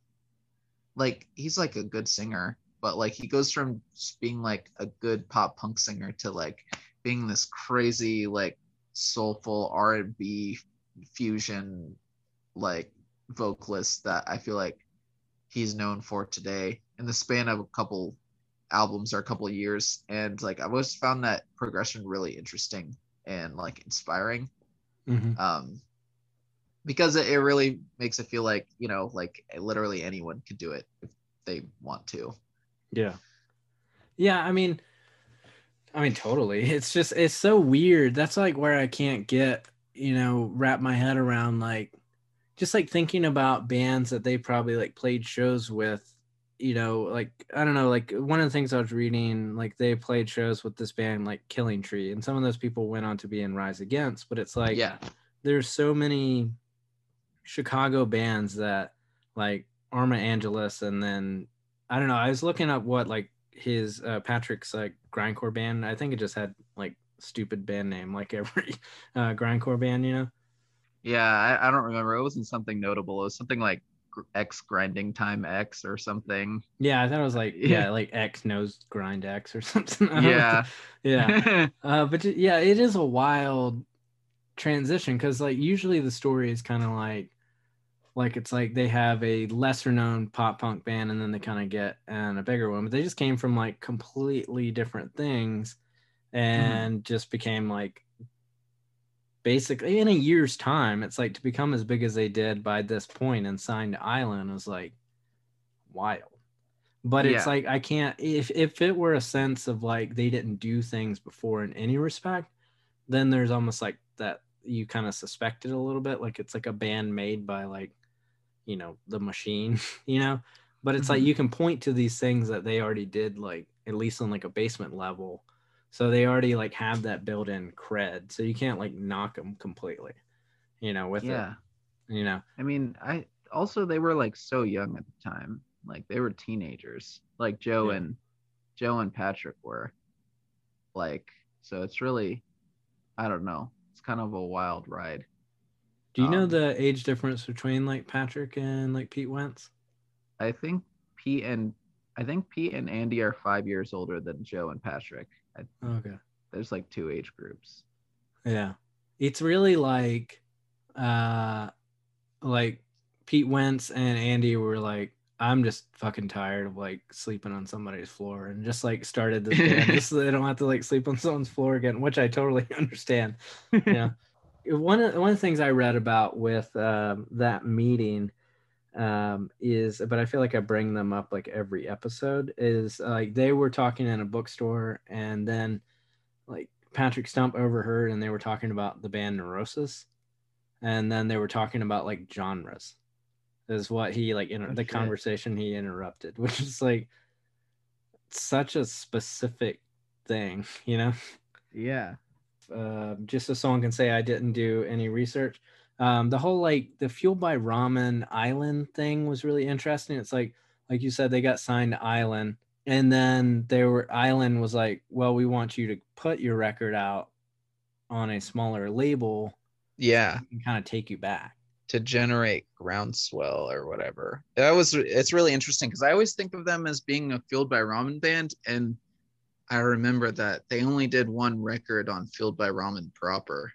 like he's like a good singer, but like he goes from being like a good pop punk singer to like being this crazy like soulful R&B fusion like vocalist that I feel like he's known for today in the span of a couple albums or a couple years. And like I've always found that progression really interesting and like inspiring. Mm-hmm. Because it really makes it feel like, you know, like literally anyone could do it if they want to. Yeah. Yeah. I mean, totally. It's just, it's so weird. That's like where I can't get, you know, wrap my head around, like, just like thinking about bands that they probably like played shows with, you know, like, I don't know, like one of the things I was reading, like they played shows with this band, like Killing Tree. And some of those people went on to be in Rise Against, but it's like, yeah, there's so many Chicago bands that like Arma Angelus, and then I don't know, I was looking up what like his Patrick's like grindcore band, I think it just had like stupid band name like every grindcore band, you know. Yeah, I don't remember, it wasn't something notable, it was something like X Grinding Time X or something. Yeah, I thought it was like, yeah, like X Nose Grind X or something. Yeah. Yeah. But yeah, it is a wild transition, because like usually the story is kind of like it's like they have a lesser known pop punk band and then they kind of get and a bigger one, but they just came from like completely different things and mm-hmm. just became like basically in a year's time, it's like to become as big as they did by this point and signed to Island was like wild. But it's like I can't, if it were a sense of like they didn't do things before in any respect, then there's almost like that you kind of suspect it a little bit, like it's like a band made by like, you know, the machine, you know. But it's mm-hmm. like you can point to these things that they already did, like at least on like a basement level, so they already like have that built-in cred, so you can't like knock them completely, you know, with it, you know. I mean, I also, they were like so young at the time, like they were teenagers, like Joe and Patrick were, like, so it's really, I don't know, it's kind of a wild ride. Do you know the age difference between like Patrick and like Pete Wentz? I think Pete and Andy are 5 years older than Joe and Patrick. Okay. There's like two age groups. Yeah. It's really like Pete Wentz and Andy were like, I'm just fucking tired of like sleeping on somebody's floor, and just like started this band just so they don't have to like sleep on someone's floor again, which I totally understand. Yeah. One of the things I read about with that meeting is, but I feel like I bring them up like every episode, is like they were talking in a bookstore, and then like Patrick Stump overheard, and they were talking about the band Neurosis, and then they were talking about like genres. Is what he like the conversation he interrupted, which is like such a specific thing, you know. Yeah. Just so someone can say I didn't do any research. The whole like the Fueled by Ramen Island thing was really interesting. It's like you said, they got signed to Island, and then they were Island was like, well, we want you to put your record out on a smaller label. Yeah, so we can kind of take you back. To generate groundswell or whatever. It's really interesting, because I always think of them as being a Fueled by Ramen band, and I remember that they only did one record on Fueled by Ramen proper.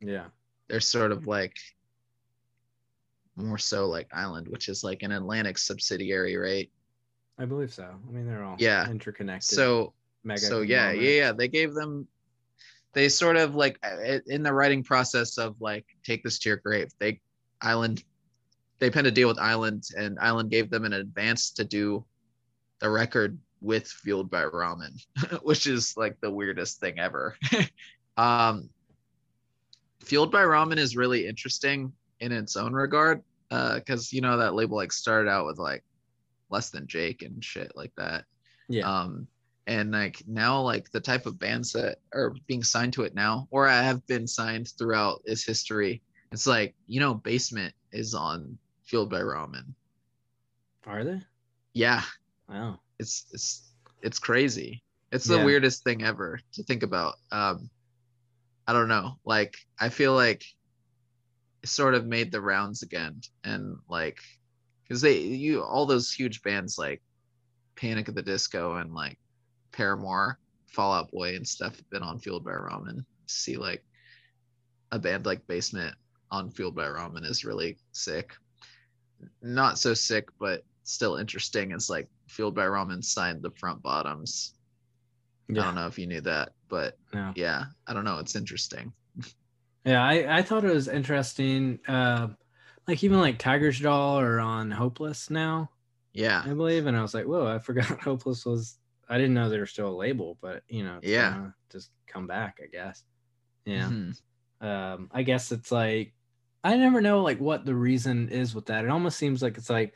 Yeah. They're sort of like more so like Island, which is like an Atlantic subsidiary, right? I believe so. I mean, they're all interconnected. So they gave them, they sort of like in the writing process of like Take This to Your Grave, they penned a deal with Island, and Island gave them an advance to do the record with Fueled by Ramen, which is like the weirdest thing ever. Fueled by Ramen is really interesting in its own regard, because you know that label like started out with like Less Than Jake and shit like that. Yeah. And like now, like the type of bands that are being signed to it now, or have been signed throughout its history, it's like, you know, Basement is on Fueled by Ramen. Are they? Yeah. Wow. It's crazy. It's the weirdest thing ever to think about. I don't know. Like, I feel like it sort of made the rounds again, and like, because all those huge bands like Panic at the Disco and like Paramore, Fall Out Boy and stuff have been on Fueled by Ramen. To see like a band like Basement on Fueled by Ramen is really sick. Not so sick, but still interesting. It's like Fueled by Ramen signed the Front Bottoms. Yeah. I don't know if you knew that, but yeah, I don't know. It's interesting. Yeah, I thought it was interesting. Like even like Tiger's Jaw are on Hopeless now. Yeah, I believe. And I was like, whoa, I forgot Hopeless was, I didn't know they were still a label, but you know, just come back, I guess. Yeah. Mm-hmm. I guess it's like, I never know like what the reason is with that. It almost seems like it's like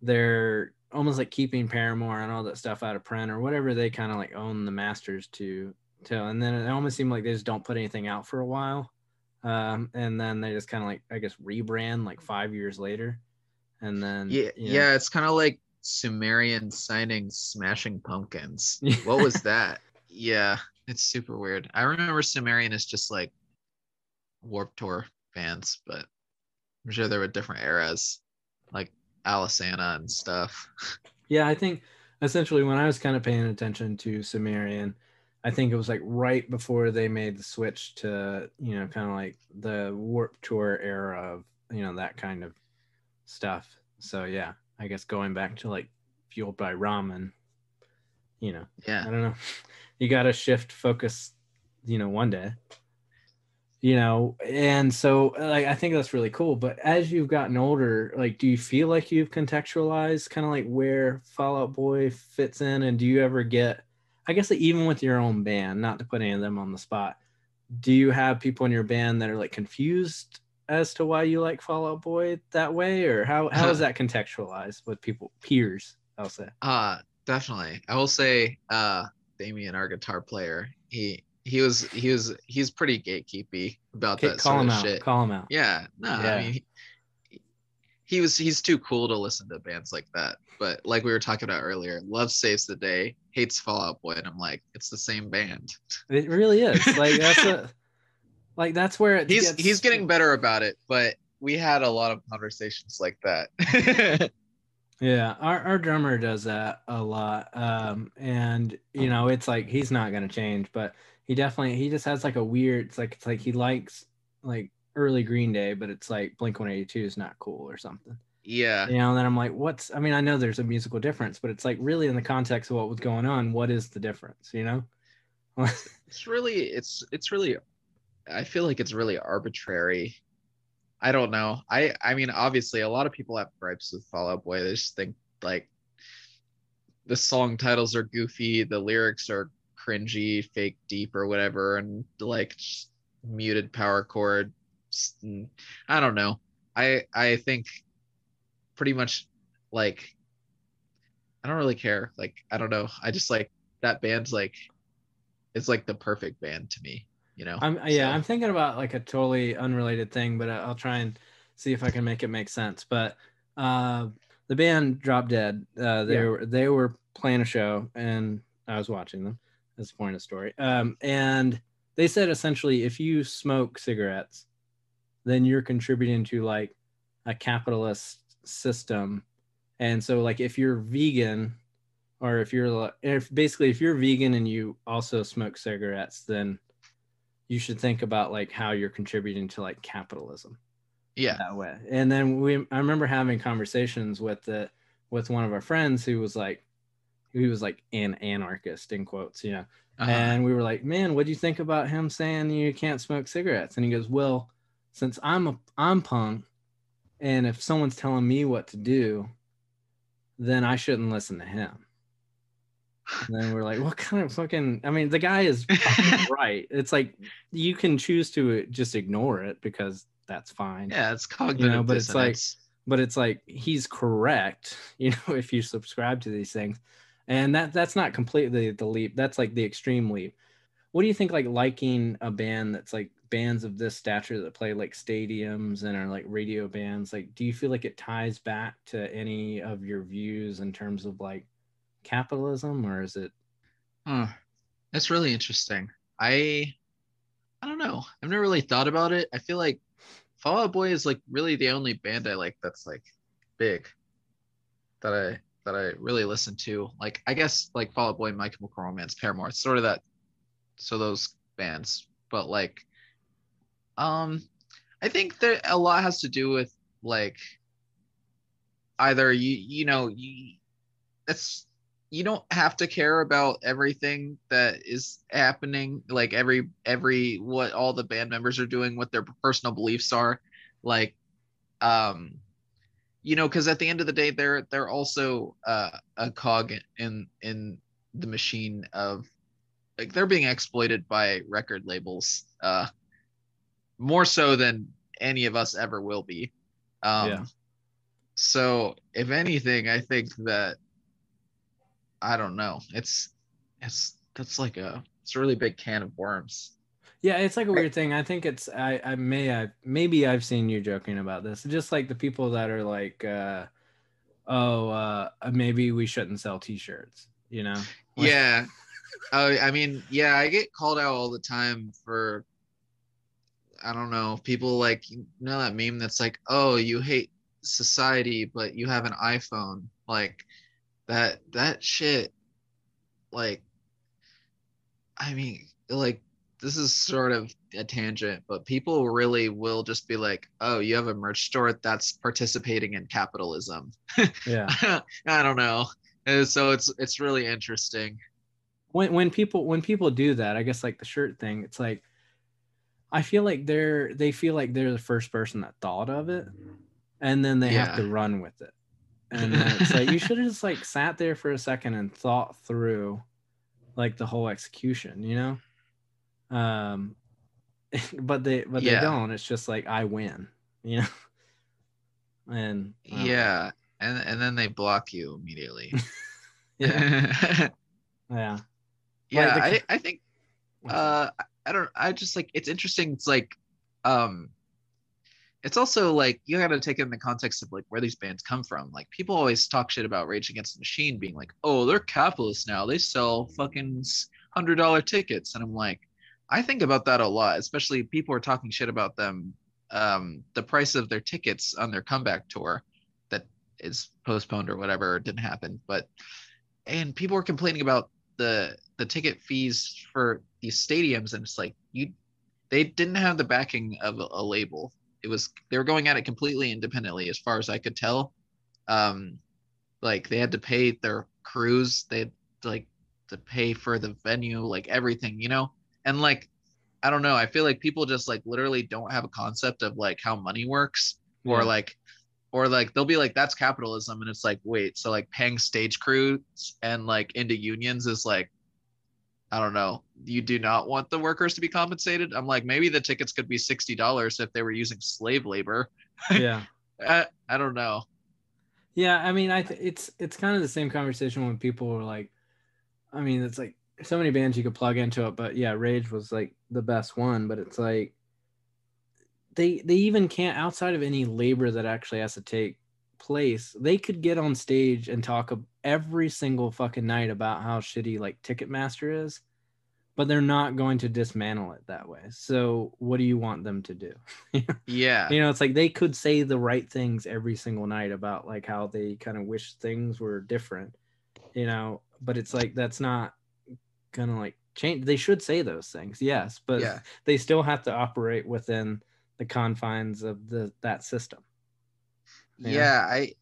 they're almost like keeping Paramore and all that stuff out of print or whatever. They kind of like own the masters to, and then it almost seemed like they just don't put anything out for a while. And then they just kind of like, I guess, rebrand like 5 years later. And then, yeah, it's kind of like Sumerian signing Smashing Pumpkins. What was that? Yeah, it's super weird. I remember Sumerian is just like Warped Tour bands, but I'm sure there were different eras, like Alisana and stuff. Yeah, I think essentially when I was kind of paying attention to Sumerian, I think it was like right before they made the switch to, you know, kind of like the Warped Tour era of, you know, that kind of stuff. So yeah, I guess going back to like Fueled by Ramen, you know, I don't know. You got to shift focus, you know, one day, you know, and so like, I think that's really cool. But as you've gotten older, like, do you feel like you've contextualized kind of like where Fall Out Boy fits in? And do you ever get, I guess like even with your own band, not to put any of them on the spot, do you have people in your band that are like confused as to why you like Fall Out Boy that way, or how is that contextualized with people, peers, I'll say? Definitely. I will say Damien, our guitar player, he's pretty gatekeepy about that sort of shit. Call him out. Yeah. No, yeah. I mean he's too cool to listen to bands like that. But like we were talking about earlier, loves Saves the Day, hates Fall Out Boy, and I'm like, it's the same band. It really is. Like that's a like that's where it he's getting better about it, but we had a lot of conversations like that. Yeah, our drummer does that a lot, and you know it's like he's not gonna change, but he just has like a weird. It's like he likes like early Green Day, but it's like Blink-182 is not cool or something. Yeah, you know. And then I'm like, I mean, I know there's a musical difference, but it's like really in the context of what was going on, what is the difference? You know, it's really. I feel like it's really arbitrary. I don't know. I mean, obviously, a lot of people have gripes with Fall Out Boy. They just think like the song titles are goofy, the lyrics are cringy, fake deep or whatever, and like muted power chord. I don't know. I think pretty much like I don't really care. Like I don't know. I just like that band's like it's like the perfect band to me. You know, I'm thinking about like a totally unrelated thing, but I'll try and see if I can make it make sense. But the band Drop Dead, they were playing a show and I was watching them. That's the point of the story. And they said essentially, if you smoke cigarettes, then you're contributing to like a capitalist system. And so like if you're vegan, or if you're vegan and you also smoke cigarettes, then you should think about like how you're contributing to like capitalism. Yeah. That way. And then I remember having conversations with one of our friends who was like, an anarchist in quotes, you know? Uh-huh. And we were like, man, what do you think about him saying you can't smoke cigarettes? And he goes, well, since I'm punk, and if someone's telling me what to do, then I shouldn't listen to him. And then we're like, what kind of fucking, I mean, the guy is right. It's like, you can choose to just ignore it because that's fine. Yeah, it's cognitive, you know, but dissonance. It's like, but it's like, he's correct, you know, if you subscribe to these things. And that's not completely the leap. That's like the extreme leap. What do you think, like, liking a band that's like bands of this stature that play like stadiums and are like radio bands, like, do you feel like it ties back to any of your views in terms of like capitalism, or is it? That's really interesting. I don't know. I've never really thought about it. I feel like Fall Out Boy is like really the only band I like that's like big that I really listen to. Like, I guess like Fall Out Boy, My Chemical Romance, Paramore, it's sort of that. So those bands, but like, I think that a lot has to do with like, either you don't have to care about everything that is happening, like every what all the band members are doing, what their personal beliefs are, like, you know, because at the end of the day, they're also a cog in the machine of, like, they're being exploited by record labels more so than any of us ever will be. Yeah. So if anything, I think that, I don't know, it's a really big can of worms. Yeah, it's like a weird thing. I think it's, maybe I've seen you joking about this. Just like the people that are like, maybe we shouldn't sell t-shirts, you know? Like, yeah. I mean, yeah, I get called out all the time for, I don't know, people like, you know that meme that's like, oh, you hate society, but you have an iPhone. Like, that shit, like, I mean, like, this is sort of a tangent, but people really will just be like, oh, you have a merch store that's participating in capitalism. Yeah. I don't know. And so it's really interesting. When people do that, I guess like the shirt thing, it's like, I feel like they feel like they're the first person that thought of it, and then they have to run with it. And it's like, you should have just like sat there for a second and thought through like the whole execution, you know? But they don't. It's just like, I win, you know? And yeah. And then they block you immediately. Yeah. Yeah. Yeah, like I think I don't, I just like, it's interesting. It's like it's also like, you gotta take it in the context of like where these bands come from. Like, people always talk shit about Rage Against the Machine being like, oh, they're capitalists now, they sell fucking $100 tickets. And I'm like, I think about that a lot, especially people are talking shit about them, the price of their tickets on their comeback tour that is postponed or whatever, or didn't happen. But, and people are complaining about the ticket fees for these stadiums, and it's like, they didn't have the backing of a label. They were going at it completely independently, as far as I could tell. Like, they had to pay their crews, they had like to pay for the venue, like everything, you know? And like, I don't know, I feel like people just like literally don't have a concept of like how money works, or like they'll be like, that's capitalism. And it's like, wait, so like paying stage crews and like into unions is like, I don't know, you do not want the workers to be compensated. I'm like, maybe the tickets could be $60 if they were using slave labor. Yeah. I don't know. Yeah, I mean, it's kind of the same conversation when people were like, I mean, it's like so many bands you could plug into it, but yeah, Rage was like the best one. But it's like, they even can't, outside of any labor that actually has to take place, they could get on stage and talk every single fucking night about how shitty like Ticketmaster is, but they're not going to dismantle it that way. So what do you want them to do? Yeah. You know, it's like, they could say the right things every single night about like how they kind of wish things were different, you know, but it's like, that's not gonna like change. They should say those things, yes, but they still have to operate within the confines of that system. Yeah, I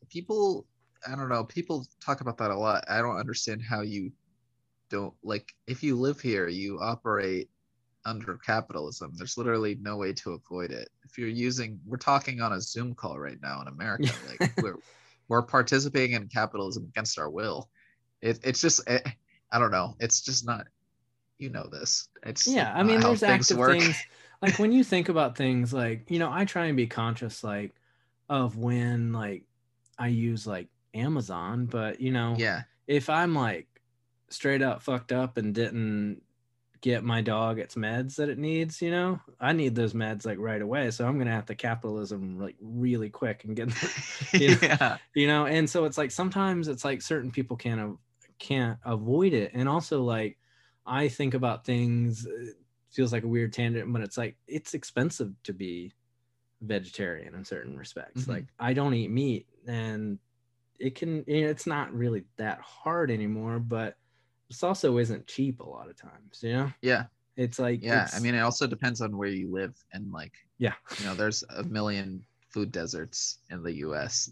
don't know, people talk about that a lot. I don't understand how you don't, like, if you live here, you operate under capitalism. There's literally no way to avoid it. If you're we're talking on a Zoom call right now in America, like we're participating in capitalism against our will. It's just I don't know. It's just not, you know, this. It's yeah. I mean, there's active things like when you think about things like, you know, I try and be conscious like of when like I use like Amazon, but you know, yeah, if I'm like straight up fucked up and didn't get my dog its meds that it needs, you know, I need those meds like right away, so I'm gonna have to capitalism like really quick and get them, you know? Yeah. You know, and so it's like sometimes it's like certain people can't avoid it. And also like I think about things, it feels like a weird tangent, but it's like it's expensive to be vegetarian in certain respects. Mm-hmm. Like I don't eat meat, and it can, you know, it's not really that hard anymore, but this also isn't cheap a lot of times, you know? Yeah. It's like, yeah. I mean, it also depends on where you live, and like, yeah, you know, there's a million food deserts in the US.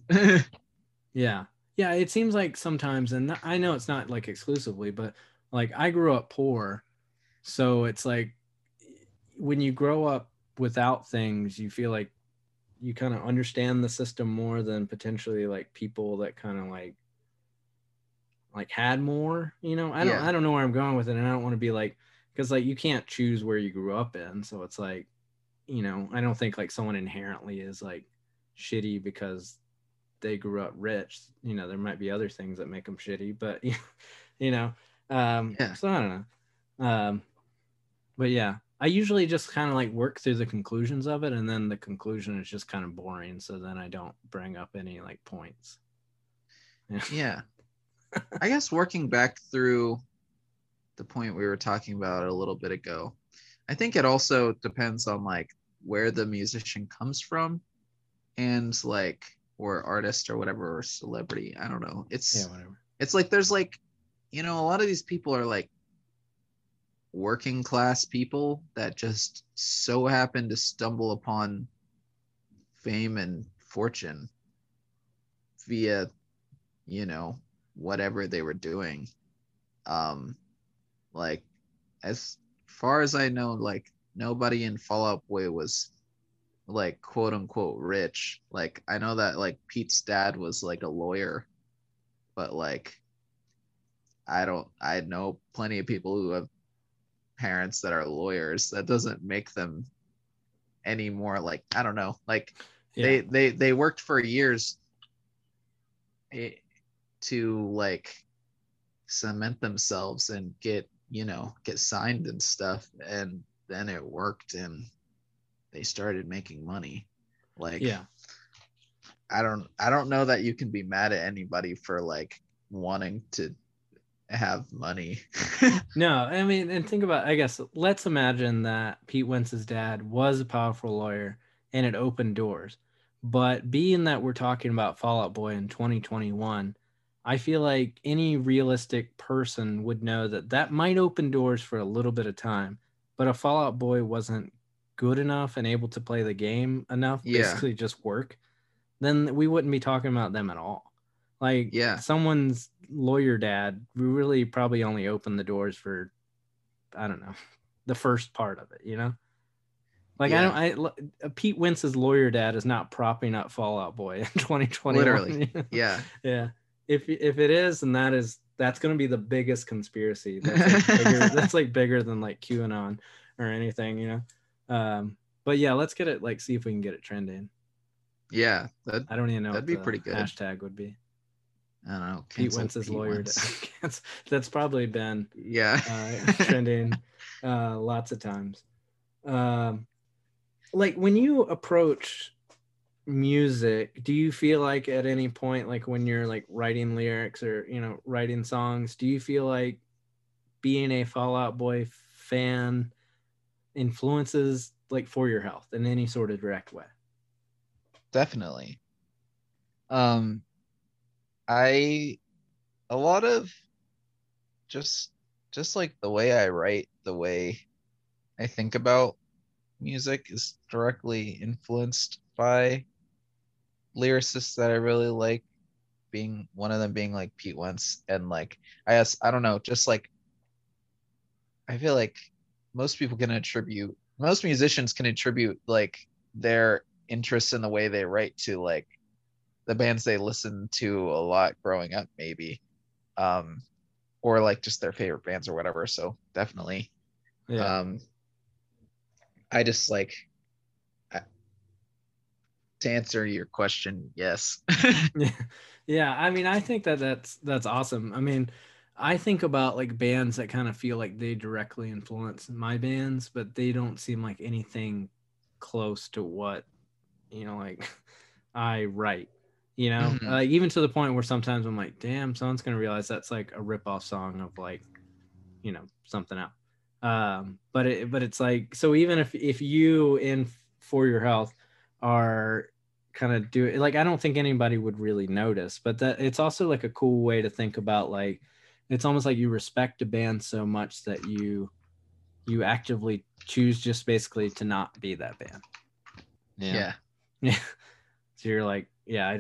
Yeah. Yeah. It seems like sometimes, and I know it's not like exclusively, but like I grew up poor. So it's like when you grow up without things, you feel like you kind of understand the system more than potentially like people that kind of like had more, you know. I don't yeah. I don't know where I'm going with it, and I don't want to be like, because like you can't choose where you grew up in, so it's like, you know, I don't think like someone inherently is like shitty because they grew up rich, you know. There might be other things that make them shitty, but you know, yeah. So I don't know, but yeah, I usually just kind of like work through the conclusions of it, and then the conclusion is just kind of boring, so then I don't bring up any like points. Yeah. I guess working back through the point we were talking about a little bit ago, I think it also depends on like where the musician comes from, and like, or artist or whatever, or celebrity. I don't know. It's yeah, whatever. It's like there's like, you know, a lot of these people are like working class people that just so happen to stumble upon fame and fortune via, you know, whatever they were doing. Like as far as I know, like nobody in Fall Out Boy was like quote unquote rich. Like I know that like Pete's dad was like a lawyer, but like I know plenty of people who have parents that are lawyers. That doesn't make them any more like, I don't know, like yeah. they worked for years to like cement themselves and get, you know, get signed and stuff, and then it worked and they started making money. Like yeah, I don't know that you can be mad at anybody for like wanting to have money. No, I mean, and think about, I guess let's imagine that Pete Wentz's dad was a powerful lawyer and it opened doors, but being that we're talking about Fall Out Boy in 2021, I feel like any realistic person would know that that might open doors for a little bit of time, but a Fall Out Boy wasn't good enough and able to play the game enough, yeah, basically just work, then we wouldn't be talking about them at all. Like yeah, someone's lawyer dad, we really probably only opened the doors for, I don't know, the first part of it, you know? Like yeah. Pete Wentz's lawyer dad is not propping up Fall Out Boy in 2020. Literally, you know? Yeah. Yeah. If it is, and that's going to be the biggest conspiracy. That's like bigger, that's like bigger than like QAnon or anything, you know. But yeah, let's get it. Like, see if we can get it trending. Yeah, I don't even know. That'd be pretty good. Hashtag would be. I don't know. Pete Wentz's lawyer. That's probably been yeah trending lots of times. Like when you approach music, do you feel like at any point, like when you're like writing lyrics or, you know, writing songs, do you feel like being a Fall Out Boy fan influences like For Your Health in any sort of direct way? Definitely. A lot of just like the way I write, the way I think about music is directly influenced by lyricists that I really like, being one of them being like Pete Wentz, and like I don't know, just like I feel like most musicians can attribute like their interests in the way they write to like the bands they listened to a lot growing up, maybe or like just their favorite bands or whatever. So definitely. Yeah. I just like, to answer your question, yes. Yeah. I mean, I think that that's awesome. I mean, I think about like bands that kind of feel like they directly influence my bands, but they don't seem like anything close to what, you know, like I write, you know, mm-hmm. Like even to the point where sometimes I'm like, damn, someone's going to realize that's like a ripoff song of like, you know, something else. But it's like, so even if you in For Your Health are kind of doing like, I don't think anybody would really notice, but that it's also like a cool way to think about, like, it's almost like you respect a band so much that you actively choose just basically to not be that band. Yeah. So you're like, yeah,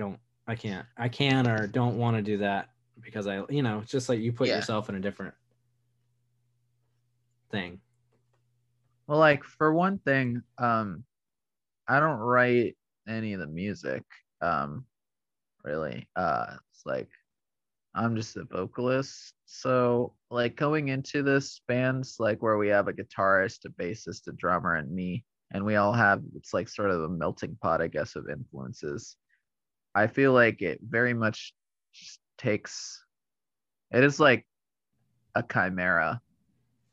I can't or don't want to do that because I, you know, it's just like you put yourself in a different thing. Well, like for one thing, I don't write any of the music, really. It's like I'm just a vocalist. So like going into this band's like where we have a guitarist, a bassist, a drummer, and me, and we all have, it's like sort of a melting pot, I guess, of influences. I feel like it very much just takes, it is like a chimera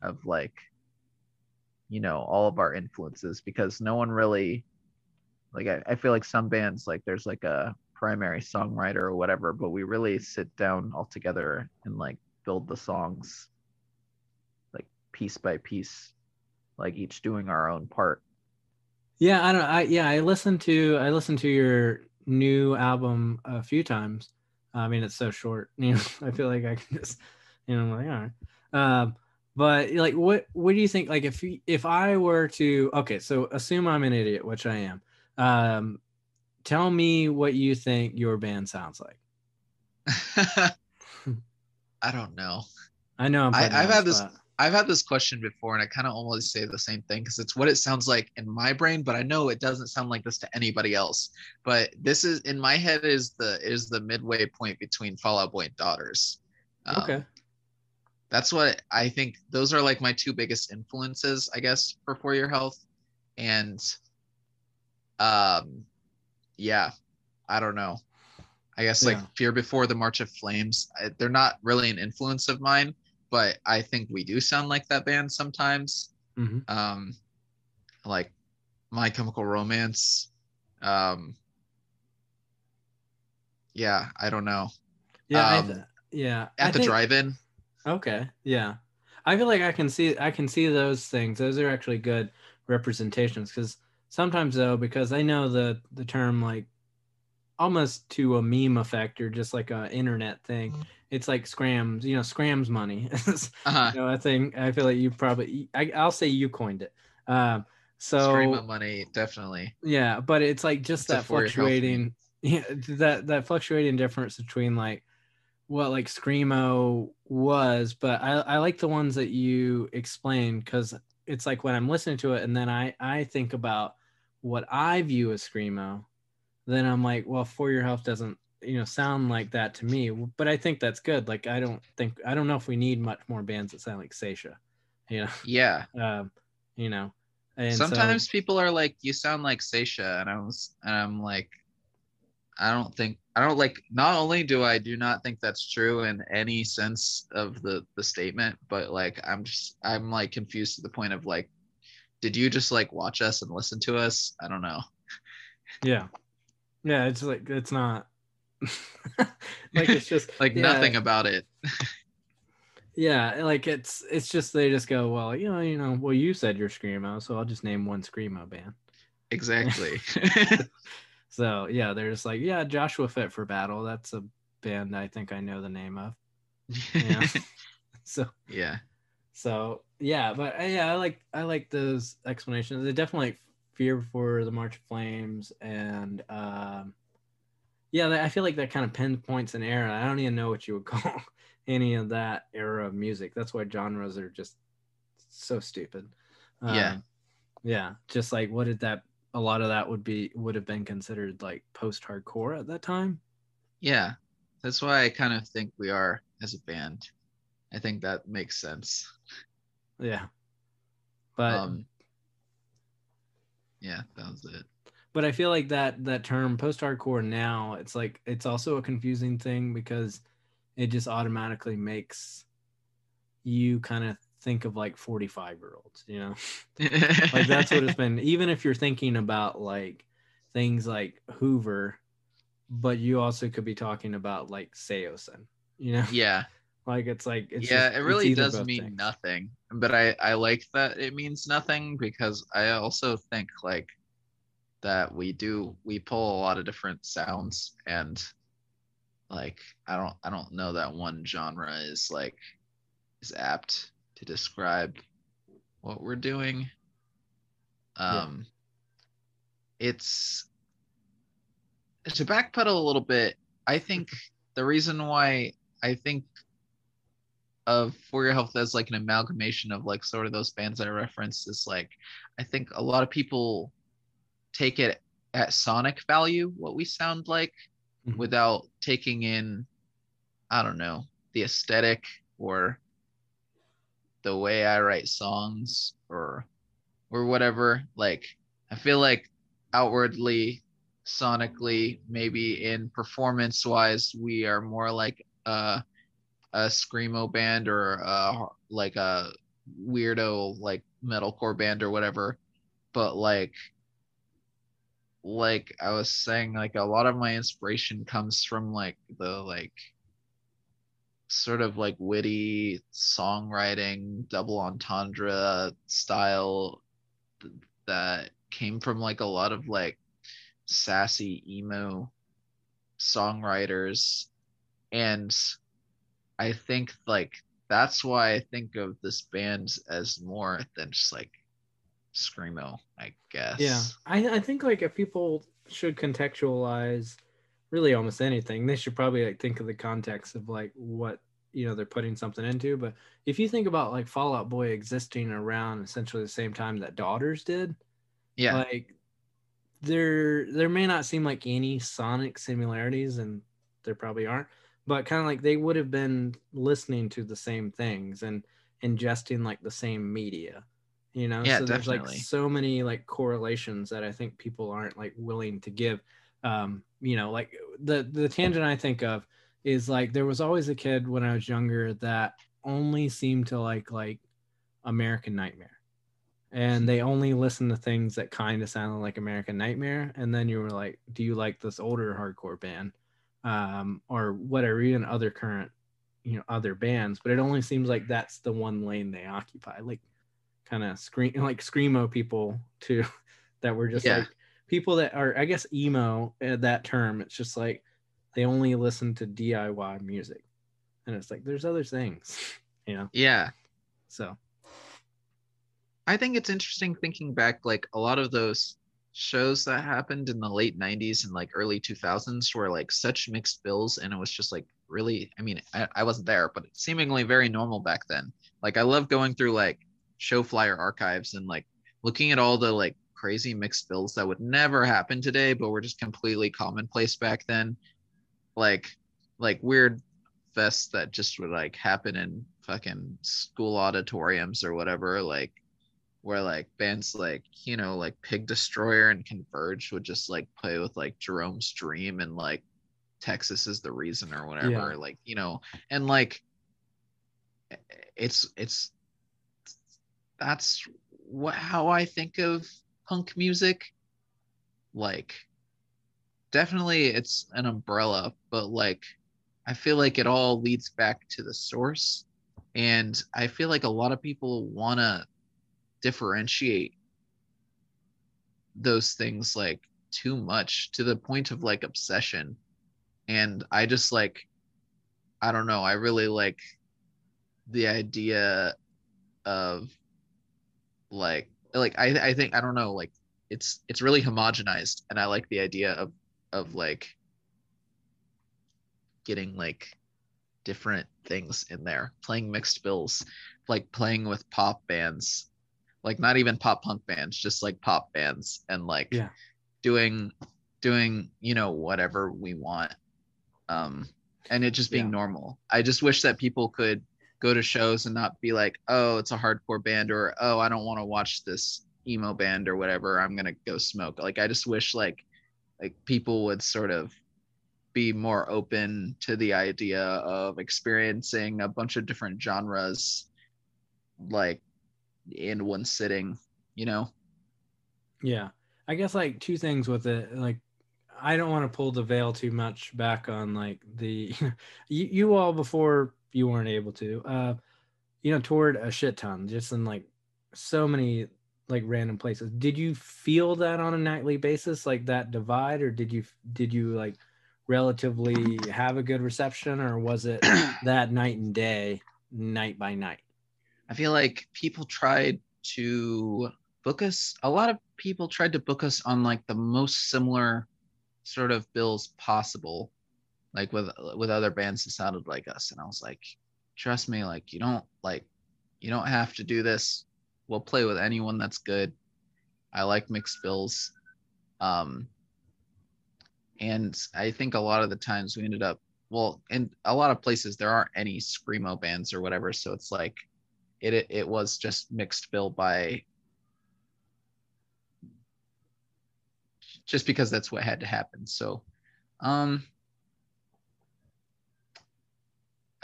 of like, you know, all of our influences, because no one really, like, I feel like some bands, like there's like a primary songwriter or whatever, but we really sit down all together and like build the songs like piece by piece, like each doing our own part. Yeah, I listened to your new album a few times. I mean, it's so short, you know, I feel like I can just, you know, I'm like, all right. But like, what do you think? Like, if I were to, okay, so assume I'm an idiot, which I am. Tell me what you think your band sounds like. I don't know. I know. I've had this question before, and I kind of almost say the same thing because it's what it sounds like in my brain, but I know it doesn't sound like this to anybody else. But this is in my head is the midway point between Fall Out Boy and Daughters. Okay. That's what I think. Those are like my two biggest influences, I guess, for Your Health. And yeah, I don't know. I guess like Fear Before the March of Flames, they're not really an influence of mine, but I think we do sound like that band sometimes. Mm-hmm. Like My Chemical Romance. Yeah, I don't know. Yeah, I think drive-in. Okay. Yeah. I feel like I can see those things. Those are actually good representations, because sometimes though, because I know the term like almost to a meme effect or just like a internet thing, it's like scrams, you know, scrams money. Uh-huh. You know, I think, I feel like you probably, I'll say you coined it. So scream of money, definitely. Yeah. But it's like just it's that fluctuating, that fluctuating difference between like, what like screamo was, but I like the ones that you explained, because it's like when I'm listening to it and then I think about what I view as screamo, then I'm like, well, For Your Health doesn't, you know, sound like that to me, but I think that's good. Like, I don't know if we need much more bands that sound like Seisha, you know? Yeah. You know, and sometimes people are like, you sound like Seisha, and I'm like, I don't think not only do not think that's true in any sense of the statement, but like I'm like confused to the point of like, did you just like watch us and listen to us? I don't know. Yeah, it's like it's not like it's just like nothing about it. Yeah, like it's just they just go, well, you know, well, you said you're screamo, so I'll just name one screamo band. Exactly. So yeah, they're just like, yeah, Joshua Fit for Battle. That's a band I think I know the name of. Yeah. But I like those explanations. They definitely like Fear Before the March of Flames, and I feel like that kind of pinpoints an era. I don't even know what you would call any of that era of music. That's why genres are just so stupid. Just like what did that? A lot of that would have been considered like post-hardcore at that time. Yeah, that's why I kind of think we are as a band I think that makes sense. Yeah. But yeah, that was it. But I feel like that term post-hardcore now, it's like, it's also a confusing thing because it just automatically makes you kind of think of like 45-year-olds, you know? Like that's what it's been. Even if you're thinking about like things like Hoover, but you also could be talking about like Seosin, you know? Yeah. Like it's like, it's yeah, just, it really does mean nothing. But I like that it means nothing because I also think like, that we pull a lot of different sounds, and like I don't know that one genre is apt to describe what we're doing. It's to backpedal a little bit. I think the reason why I think of For Your Health as like an amalgamation of like sort of those bands I referenced is like I think a lot of people take it at sonic value what we sound like, mm-hmm. without taking in, I don't know, the aesthetic or the way I write songs or whatever. Like I feel like outwardly, sonically, maybe in performance wise, we are more like a screamo band or like a weirdo like metalcore band or whatever, but like I was saying, like a lot of my inspiration comes from like the like sort of like witty songwriting, double entendre style that came from like a lot of like sassy emo songwriters. And I think like that's why I think of this band as more than just like screamo, I guess. Yeah, I think like if people should contextualize really almost anything, they should probably like think of the context of like what, you know, they're putting something into. But if you think about like Fall Out Boy existing around essentially the same time that Daughters did, yeah, like there may not seem like any sonic similarities, and there probably aren't, but kind of like they would have been listening to the same things and ingesting like the same media, you know? Yeah, so there's definitely like so many like correlations that I think people aren't like willing to give. You know, like the tangent I think of is like there was always a kid when I was younger that only seemed to like American Nightmare, and they only listened to things that kind of sounded like American Nightmare. And then you were like, do you like this older hardcore band or whatever, even other current, you know, other bands? But it only seems like that's the one lane they occupy, like kind of screamo people too, that were just like people that are, I guess, emo, that term, it's just like they only listen to DIY music, and it's like there's other things, you know? Yeah. So I think it's interesting thinking back, like a lot of those shows that happened in the late 90s and like early 2000s were like such mixed bills, and it was just like really, I mean, I wasn't there, but it's seemingly very normal back then. Like I love going through like show flyer archives and like looking at all the like crazy mixed bills that would never happen today but were just completely commonplace back then, like weird fests that just would like happen in fucking school auditoriums or whatever, like where like bands like, you know, like Pig Destroyer and Converge would just like play with like Jerome's Dream and like Texas Is the Reason or whatever. Yeah. Like, you know, and like it's that's how I think of punk music. Like definitely it's an umbrella, but like I feel like it all leads back to the source, and I feel like a lot of people want to differentiate those things like too much to the point of like obsession. And I just like, I don't know, I really like the idea of like I think, I don't know, like it's really homogenized, and I like the idea of like getting like different things in there, playing mixed bills, like playing with pop bands, like not even pop punk bands, just like pop bands, and like doing you know, whatever we want, and it just being normal. I just wish that people could go to shows and not be like, oh, it's a hardcore band, or oh, I don't want to watch this emo band or whatever, I'm gonna go smoke. Like, I just wish like people would sort of be more open to the idea of experiencing a bunch of different genres like in one sitting, you know? Yeah, I guess like two things with it. Like, I don't want to pull the veil too much back on like the you all before you weren't able to toured a shit ton, just in like so many like random places. Did you feel that on a nightly basis, like that divide, or did you like relatively have a good reception, or was it that night and day, night by night? I feel like people tried to book us. A lot of people tried to book us on like the most similar sort of bills possible, like with other bands that sounded like us. And I was like, trust me, like you don't have to do this. We'll play with anyone that's good. I like mixed bills. And I think a lot of the times we ended up, well, in a lot of places there aren't any screamo bands or whatever, so it's like it was just mixed bill by, just because that's what had to happen. So I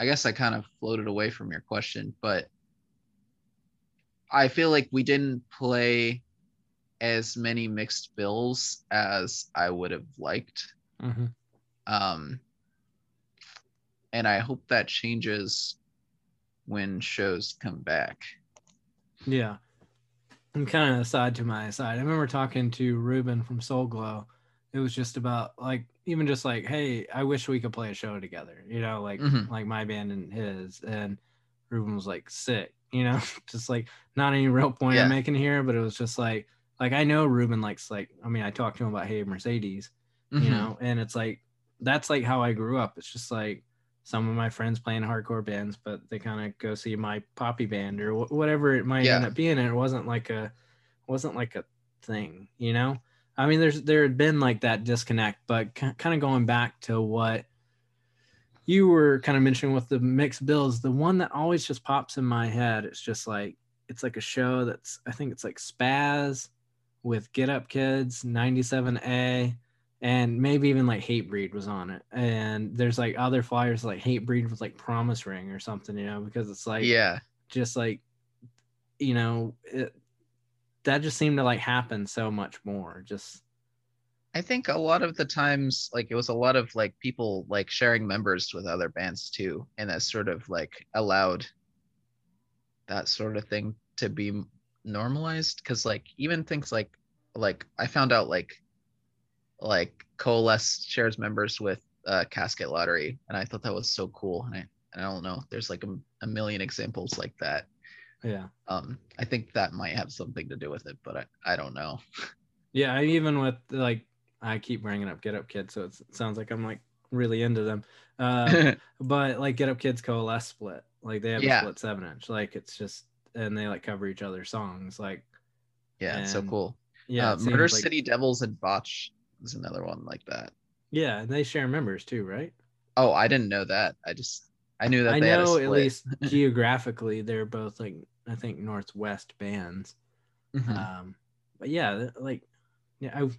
guess I kind of floated away from your question, but I feel like we didn't play as many mixed bills as I would have liked. Mm-hmm. And I hope that changes when shows come back. Yeah. I'm kind of aside to my side. I remember talking to Ruben from Soul Glow. It was just about like, even just like, hey, I wish we could play a show together, you know, like, mm-hmm. like my band and his. And Ruben was like, sick, you know, just like not any real point I'm making here, but it was just like I know Ruben likes, like, I mean, I talked to him about Hey Mercedes, mm-hmm. you know, and it's like, that's like how I grew up. It's just like some of my friends playing hardcore bands, but they kind of go see my poppy band or whatever it might end up being. And it wasn't like a thing, you know? I mean, there had been like that disconnect, but kind of going back to what you were kind of mentioning with the mixed bills, the one that always just pops in my head, it's just like, it's like a show that's, I think it's like Spaz with Get Up Kids, 97A, and maybe even like Hatebreed was on it. And there's like other flyers, like Hatebreed was like Promise Ring or something, you know, because it's like, yeah, just like, you know, that just seemed to like happen so much more. Just, I think a lot of the times, like, it was a lot of like people like sharing members with other bands too. And that sort of like allowed that sort of thing to be normalized. 'Cause like, even things like I found out like Coalesce shares members with Casket Lottery, and I thought that was so cool. And I don't know, there's like a million examples like that. Yeah. I think that might have something to do with it, but I don't know. Yeah, even with like, I keep bringing up Get Up Kids, so it sounds like I'm like really into them, but like Get Up Kids Coalesce split, like they have a split 7-inch, like it's just, and they like cover each other's songs, like it's so cool. Murder like, City Devils and Botch is another one like that. Yeah, and they share members too, right? Oh, I didn't know that. I knew that I they know had a split. At least geographically they're both like, I think, northwest bands. Mm-hmm. But yeah, like, yeah, I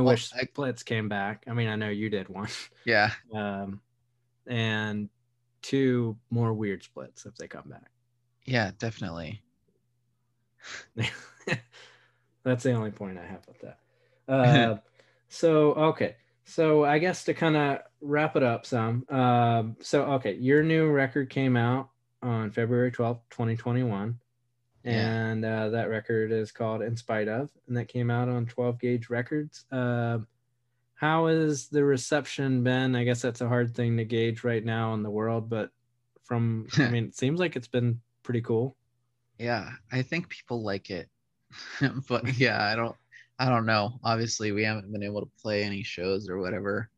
wish splits came back. I mean, I know you did one. Yeah. And two more weird splits if they come back. Yeah, definitely. That's the only point I have with that. So, okay. So I guess to kind of wrap it up some, okay, your new record came out on February 12th, 2021. And that record is called In Spite Of, and that came out on 12 Gauge Records. How has the reception been? I guess that's a hard thing to gauge right now in the world, but I mean, it seems like it's been pretty cool. Yeah, I think people like it. But yeah, I don't know. Obviously, we haven't been able to play any shows or whatever.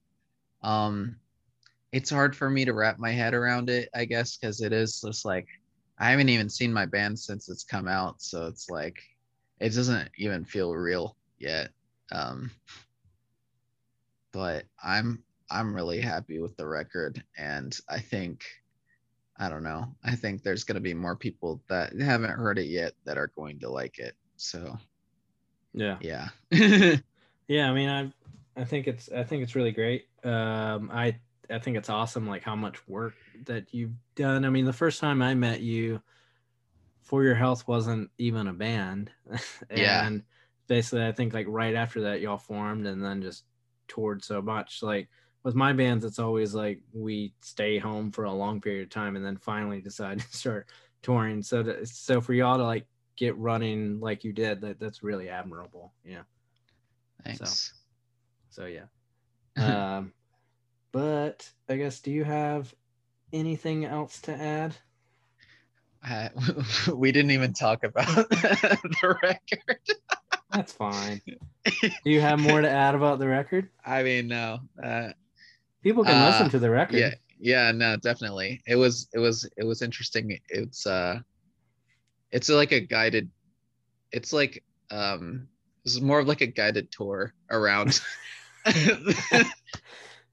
It's hard for me to wrap my head around it, I guess, because it is just like, I haven't even seen my band since it's come out. So it's like, it doesn't even feel real yet. But I'm really happy with the record. And I think I don't know. I think there's going to be more people that haven't heard it yet that are going to like it. So yeah. Yeah. I mean, I think it's really great. I think it's awesome, like how much work that you've done. I mean, the first time I met you, For Your Health wasn't even a band. And basically I think like right after that y'all formed and then just toured so much. Like with my bands, it's always like we stay home for a long period of time and then finally decide to start touring. So for y'all to like get running like you did, that's really admirable. Yeah. Thanks. So yeah. But I guess, do you have anything else to add? We didn't even talk about the record. That's fine. Do you have more to add about the record? I mean, no. People can listen to the record. Yeah, no, definitely. It was interesting. It's like a guided. It's like this is more of like a guided tour around.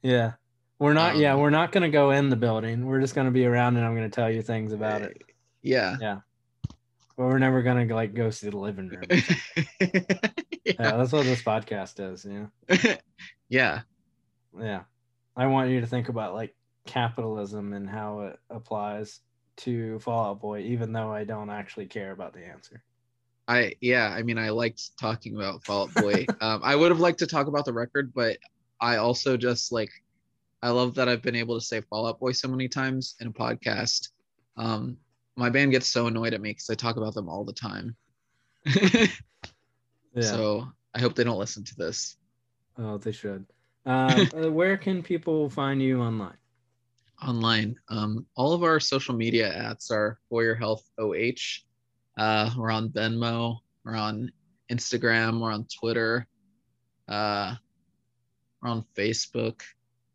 Yeah. We're not going to go in the building. We're just going to be around and I'm going to tell you things about it. Yeah. Yeah. But we're never going to like go see the living room. Yeah, that's what this podcast is, you know? Yeah. Yeah. I want you to think about like capitalism and how it applies to Fall Out Boy, even though I don't actually care about the answer. I mean, I liked talking about Fall Out Boy. I would have liked to talk about the record, but I also just like, I love that I've been able to say Fall Out Boy so many times in a podcast. My band gets so annoyed at me because I talk about them all the time. Yeah. So I hope they don't listen to this. Oh, they should. Where can people find you online? Online. All of our social media ads are For Your Health OH. We're on Venmo. We're on Instagram. We're on Twitter. We're on Facebook,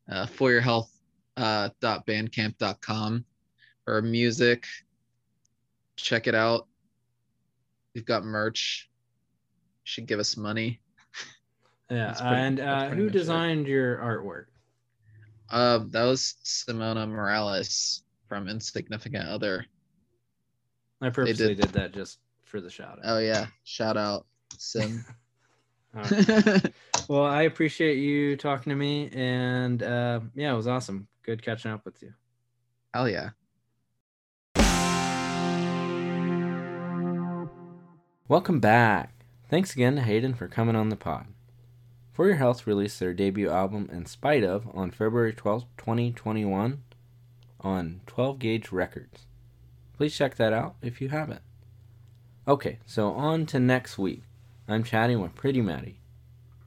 foryourhealth.bandcamp.com for music. Check it out. We've got merch. You should give us money. Yeah. And who designed your artwork? That was Simona Morales from Insignificant Other. I purposely did that just for the shout out. Oh yeah. Shout out, Sim. Right. Well, I appreciate you talking to me, and yeah, it was awesome. Good catching up with you. Hell yeah. Welcome back. Thanks again to Hayden for coming on the pod. For Your Health released their debut album In Spite Of on February 12th, 2021 on 12 Gauge Records. Please check that out if you haven't. Okay, so on to next week. I'm chatting with Pretty Maddie.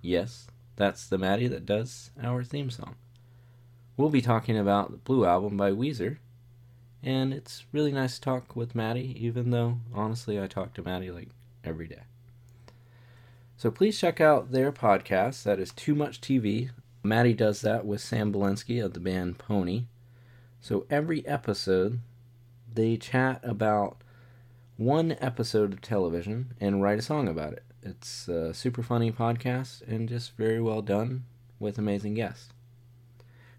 Yes, that's the Maddie that does our theme song. We'll be talking about the Blue Album by Weezer, and it's really nice to talk with Maddie, even though, honestly, I talk to Maddie, like, every day. So please check out their podcast, that is Too Much TV. Maddie does that with Sam Belinsky of the band Pony. So every episode, they chat about one episode of television and write a song about it. It's a super funny podcast and just very well done with amazing guests.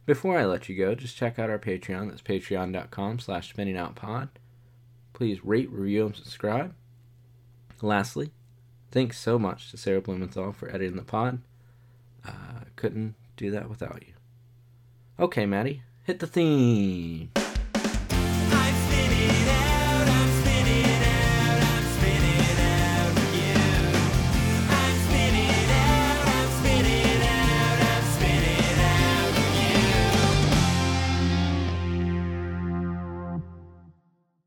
Before I let you go, just check out our Patreon. That's patreon.com/spinningoutpod. Please rate, review, and subscribe. Lastly, thanks so much to Sarah Blumenthal for editing the pod. Couldn't do that without you. Okay, Maddie, hit the theme.